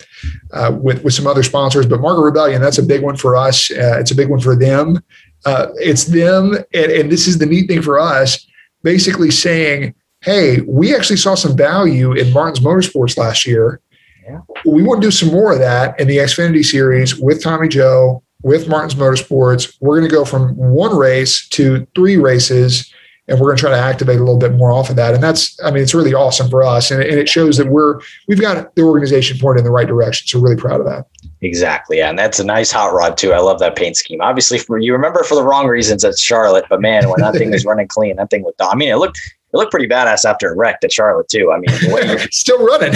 uh, with with some other sponsors. But Market Rebellion, that's a big one for us. Uh, it's a big one for them. Uh, it's them, and, and this is the neat thing for us, basically saying, hey, we actually saw some value in Martin's Motorsports last year. Yeah. We want to do some more of that in the Xfinity Series with Tommy Joe, with Martin's Motorsports. We're going to go from one race to three races, and we're going to try to activate a little bit more off of that. And that's, I mean, it's really awesome for us. And, and it shows that we're, we've got the organization pointed in the right direction. So really proud of that. Exactly. Yeah. And that's a nice hot rod too. I love that paint scheme. Obviously for, you remember for the wrong reasons at Charlotte, but man, when that thing was running clean, that thing looked, I mean, it looked, it looked pretty badass after it wrecked at Charlotte too. I mean, still running.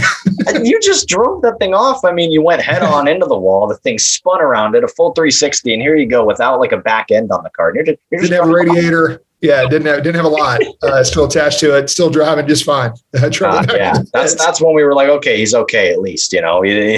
You just drove that thing off. I mean, you went head on into the wall. The thing spun around it a full three sixty, and here you go without like a back end on the car. And you're just, you're didn't just have a radiator. Off. Yeah, didn't have didn't have a lot. Uh, still attached to it. Still driving just fine. Uh, driving uh, yeah, that's that's when we were like, okay, he's okay at least. You know, he,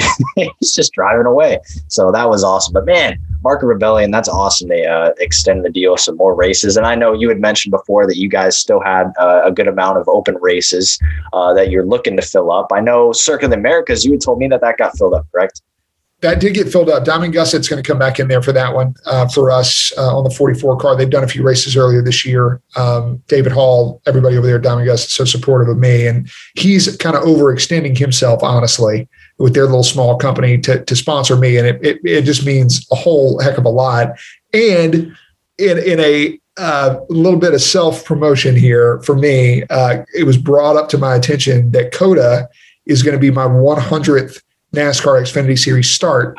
he's just driving away. So that was awesome. But man, Market Rebellion, that's awesome. They uh, extend the deal, some more races. And I know you had mentioned before that you guys still had uh, a good amount of open races uh, that you're looking to fill up. I know Circuit of the Americas, you had told me that that got filled up, correct? That did get filled up. Diamond Gusset's going to come back in there for that one uh, for us uh, on the forty-four car. They've done a few races earlier this year. Um, David Hall, everybody over there at Diamond Gusset, so supportive of me. And he's kind of overextending himself, honestly, with their little small company to, to sponsor me. And it, it it just means a whole heck of a lot. And in in a uh, little bit of self-promotion here for me, uh, it was brought up to my attention that COTA is going to be my one hundredth NASCAR Xfinity Series start,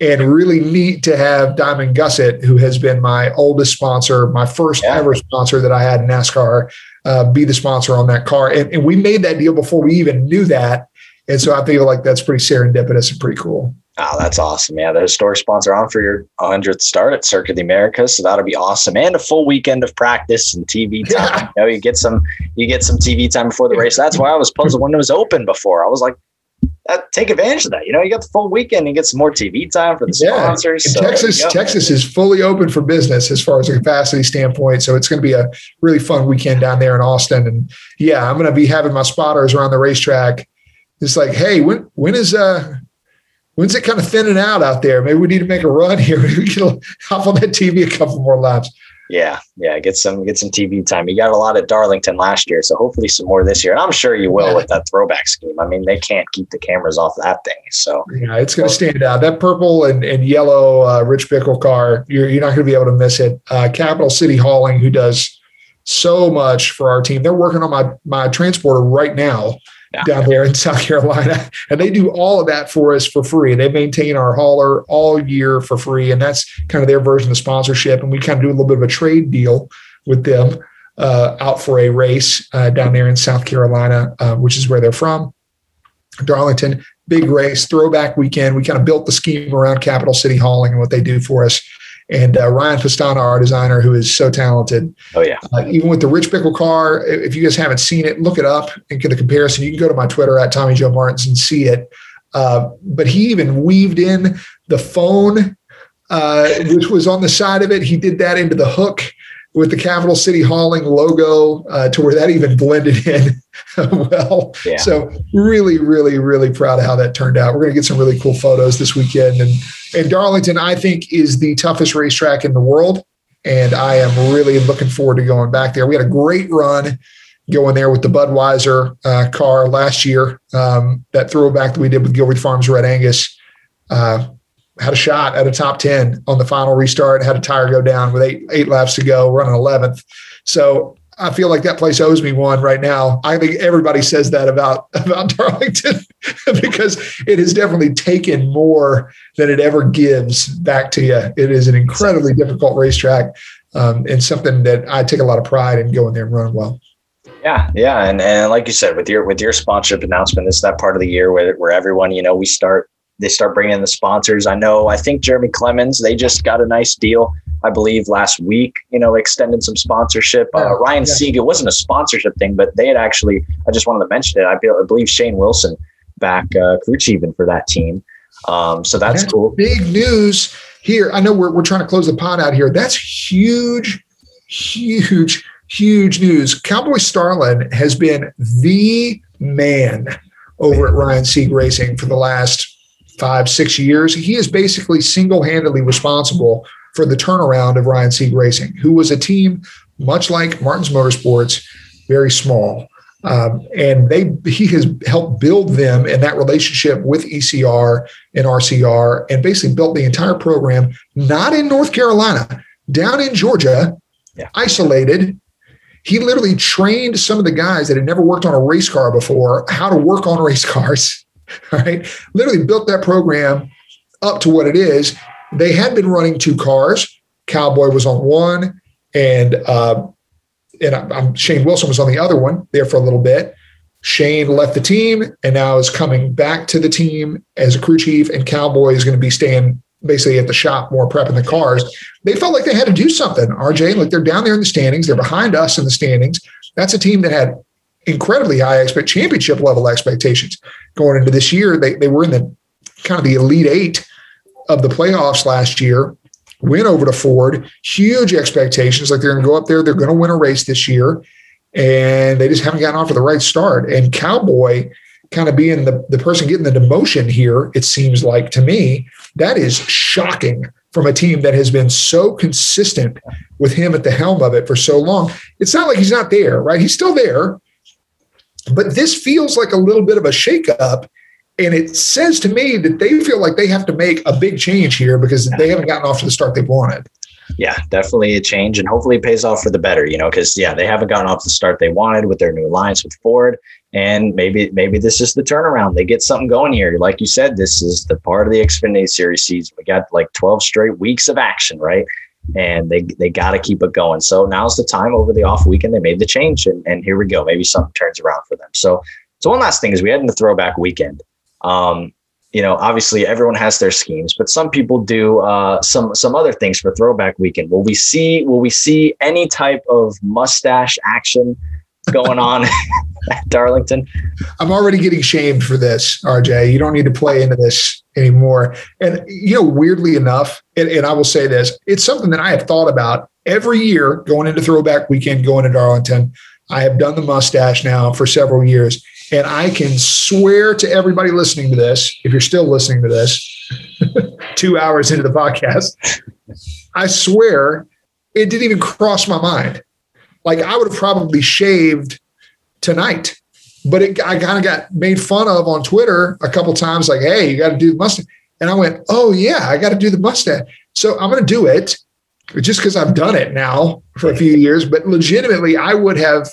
and really neat to have Diamond Gusset, who has been my oldest sponsor, my first yeah. ever sponsor that I had in NASCAR, uh, be the sponsor on that car. And, and we made that deal before we even knew that. And so I feel like that's pretty serendipitous and pretty cool. Oh, that's awesome. Yeah, the historic sponsor on for your one hundredth start at Circuit of the Americas. So that'll be awesome. And a full weekend of practice and T V time. Yeah. You know, you get some, you get some T V time before the race. That's why I was puzzled when it was open before. I was like, That, take advantage of that. You know, you got the full weekend and get some more T V time for the sponsors. Yeah. So Texas, Texas is fully open for business as far as a capacity standpoint. So it's going to be a really fun weekend down there in Austin. And yeah, I'm going to be having my spotters around the racetrack. It's like, hey, when, when is, uh, when's it kind of thinning out out there? Maybe we need to make a run here. Maybe we can hop on that T V a couple more laps. Yeah, yeah, get some get some T V time. You got a lot at Darlington last year, so hopefully some more this year. And I'm sure you will with that throwback scheme. I mean, they can't keep the cameras off that thing. So yeah, it's going to stand out. That purple and, and yellow uh, Rich Bickle car, you're you're not going to be able to miss it. Uh, Capital City Hauling, who does so much for our team, they're working on my my transporter right now. Yeah. Down there in South Carolina, and they do all of that for us for free. They maintain our hauler all year for free, and that's kind of their version of sponsorship. And we kind of do a little bit of a trade deal with them uh, out for a race uh, down there in South Carolina, uh, which is where they're from, Darlington. Big race, throwback weekend. We kind of built the scheme around Capital City Hauling and what they do for us. And uh, Ryan Pestana, our designer, who is so talented. Oh, yeah. Uh, even with the Rich Bickle car, if you guys haven't seen it, look it up and get a comparison. You can go to my Twitter at Tommy Joe Martins and see it. Uh, but he even weaved in the phone, uh, which was on the side of it. He did that into the hook with the Capital City Hauling logo uh, to where that even blended in well. Yeah. So really, really, really proud of how that turned out. We're going to get some really cool photos this weekend. And, and Darlington, I think, is the toughest racetrack in the world. And I am really looking forward to going back there. We had a great run going there with the Budweiser uh, car last year. Um, that throwback that we did with Gilroy Farms Red Angus, uh, had a shot at a top ten on the final restart, had a tire go down with eight, eight laps to go, running eleventh. So I feel like that place owes me one right now. I think everybody says that about, about Darlington because it has definitely taken more than it ever gives back to you. It is an incredibly difficult racetrack um, and something that I take a lot of pride in going there and running well. Yeah. Yeah. And, and like you said, with your, with your sponsorship announcement, this is that part of the year where, where everyone, you know, we start, they start bringing in the sponsors. I know, I think Jeremy Clemens, they just got a nice deal, I believe, last week, you know, extended some sponsorship. Uh, Ryan yeah. Sieg, it wasn't a sponsorship thing, but they had actually, I just wanted to mention it. I, feel, I believe Shane Wilson back uh, crew chiefing for that team. Um, so that's, that's cool. Big news here. I know we're, we're trying to close the pod out here. That's huge, huge, huge news. Cowboy Starlin has been the man over at Ryan Sieg Racing for the last five, six years. He is basically single-handedly responsible for the turnaround of Ryan Sieg Racing, who was a team, much like Martin's Motorsports, very small. Um, and they he has helped build them in that relationship with E C R and R C R and basically built the entire program, not in North Carolina, down in Georgia, yeah. isolated. He literally trained some of the guys that had never worked on a race car before how to work on race cars. All right. Literally built that program up to what it is. They had been running two cars. Cowboy was on one, and uh, and I'm, Shane Wilson was on the other one there for a little bit. Shane left the team and now is coming back to the team as a crew chief, and Cowboy is going to be staying basically at the shop more prepping the cars. They felt like they had to do something, R J. Like they're down there in the standings. They're behind us in the standings. That's a team that had incredibly high expect championship level expectations going into this year. They they were in the kind of the elite eight of the playoffs last year, went over to Ford, huge expectations. Like they're going to go up there. They're going to win a race this year. And they just haven't gotten off to the right start. And Cowboy kind of being the, the person getting the demotion here, it seems like to me, that is shocking from a team that has been so consistent with him at the helm of it for so long. It's not like he's not there, right? He's still there. But this feels like a little bit of a shakeup, and it says to me that they feel like they have to make a big change here because they haven't gotten off to the start they wanted. Yeah, definitely a change, and hopefully it pays off for the better, you know, because, yeah, they haven't gotten off the start they wanted with their new alliance with Ford, and maybe maybe this is the turnaround. They get something going here. Like you said, this is the part of the Xfinity Series season. We got like twelve straight weeks of action, right? And they they got to keep it going. So now's the time. Over the off weekend, they made the change, and, and here we go. Maybe something turns around for them. So, so one last thing is we had in the throwback weekend. Um, you know, obviously everyone has their schemes, but some people do uh, some some other things for throwback weekend. Will we see will we see any type of mustache action going on at Darlington? I'm already getting shamed for this, R J. You don't need to play into this anymore. And, you know, weirdly enough, and, and I will say this, it's something that I have thought about every year going into throwback weekend, going to Darlington. I have done the mustache now for several years, and I can swear to everybody listening to this, if you're still listening to this, two hours into the podcast, I swear it didn't even cross my mind. Like I would have probably shaved tonight, but it, I kind of got made fun of on Twitter a couple times, like, hey, you got to do the mustache. And I went, oh, yeah, I got to do the mustache. So I'm going to do it just because I've done it now for a few years. But legitimately, I would have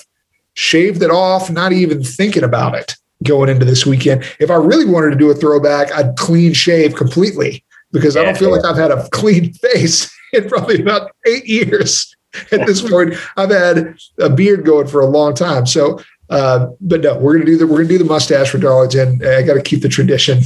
shaved it off, not even thinking about it going into this weekend. If I really wanted to do a throwback, I'd clean shave completely because yeah, I don't feel yeah. like I've had a clean face in probably about eight years. At this point, I've had a beard going for a long time. So, uh, but no, we're gonna do the we're gonna do the mustache for Darlington. I got to keep the tradition.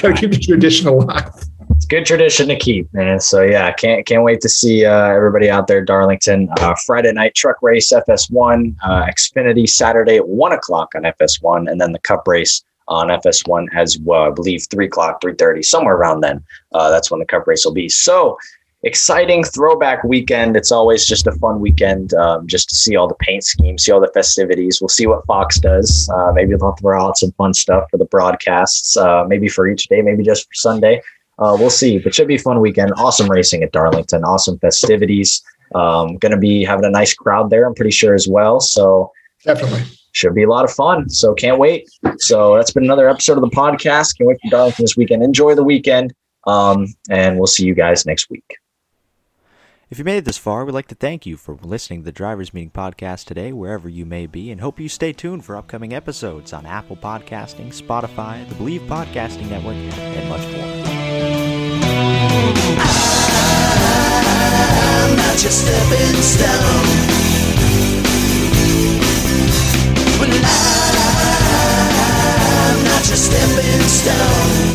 Got to keep the tradition alive. It's a good tradition to keep, man. So yeah, can't can't wait to see uh, everybody out there, Darlington. Uh, Friday night truck race, F S one, uh, Xfinity Saturday at one o'clock on F S one, and then the Cup race on F S one as well. I believe three o'clock, three thirty, somewhere around then. Uh, that's when the Cup race will be. So exciting throwback weekend. It's always just a fun weekend, um, just to see all the paint schemes, see all the festivities. We'll see what Fox does. Uh, maybe they'll throw out some fun stuff for the broadcasts. Uh, maybe for each day, maybe just for Sunday. Uh, we'll see, but should be a fun weekend. Awesome racing at Darlington. Awesome festivities. Um, going to be having a nice crowd there, I'm pretty sure, as well. So definitely should be a lot of fun. So can't wait. So that's been another episode of the podcast. Can't wait for Darlington this weekend. Enjoy the weekend. Um, and we'll see you guys next week. If you made it this far, we'd like to thank you for listening to the Drivers Meeting Podcast today, wherever you may be, and hope you stay tuned for upcoming episodes on Apple Podcasting, Spotify, the Believe Podcasting Network, and much more. I'm not your stepping stone. Well, I'm not your stepping stone.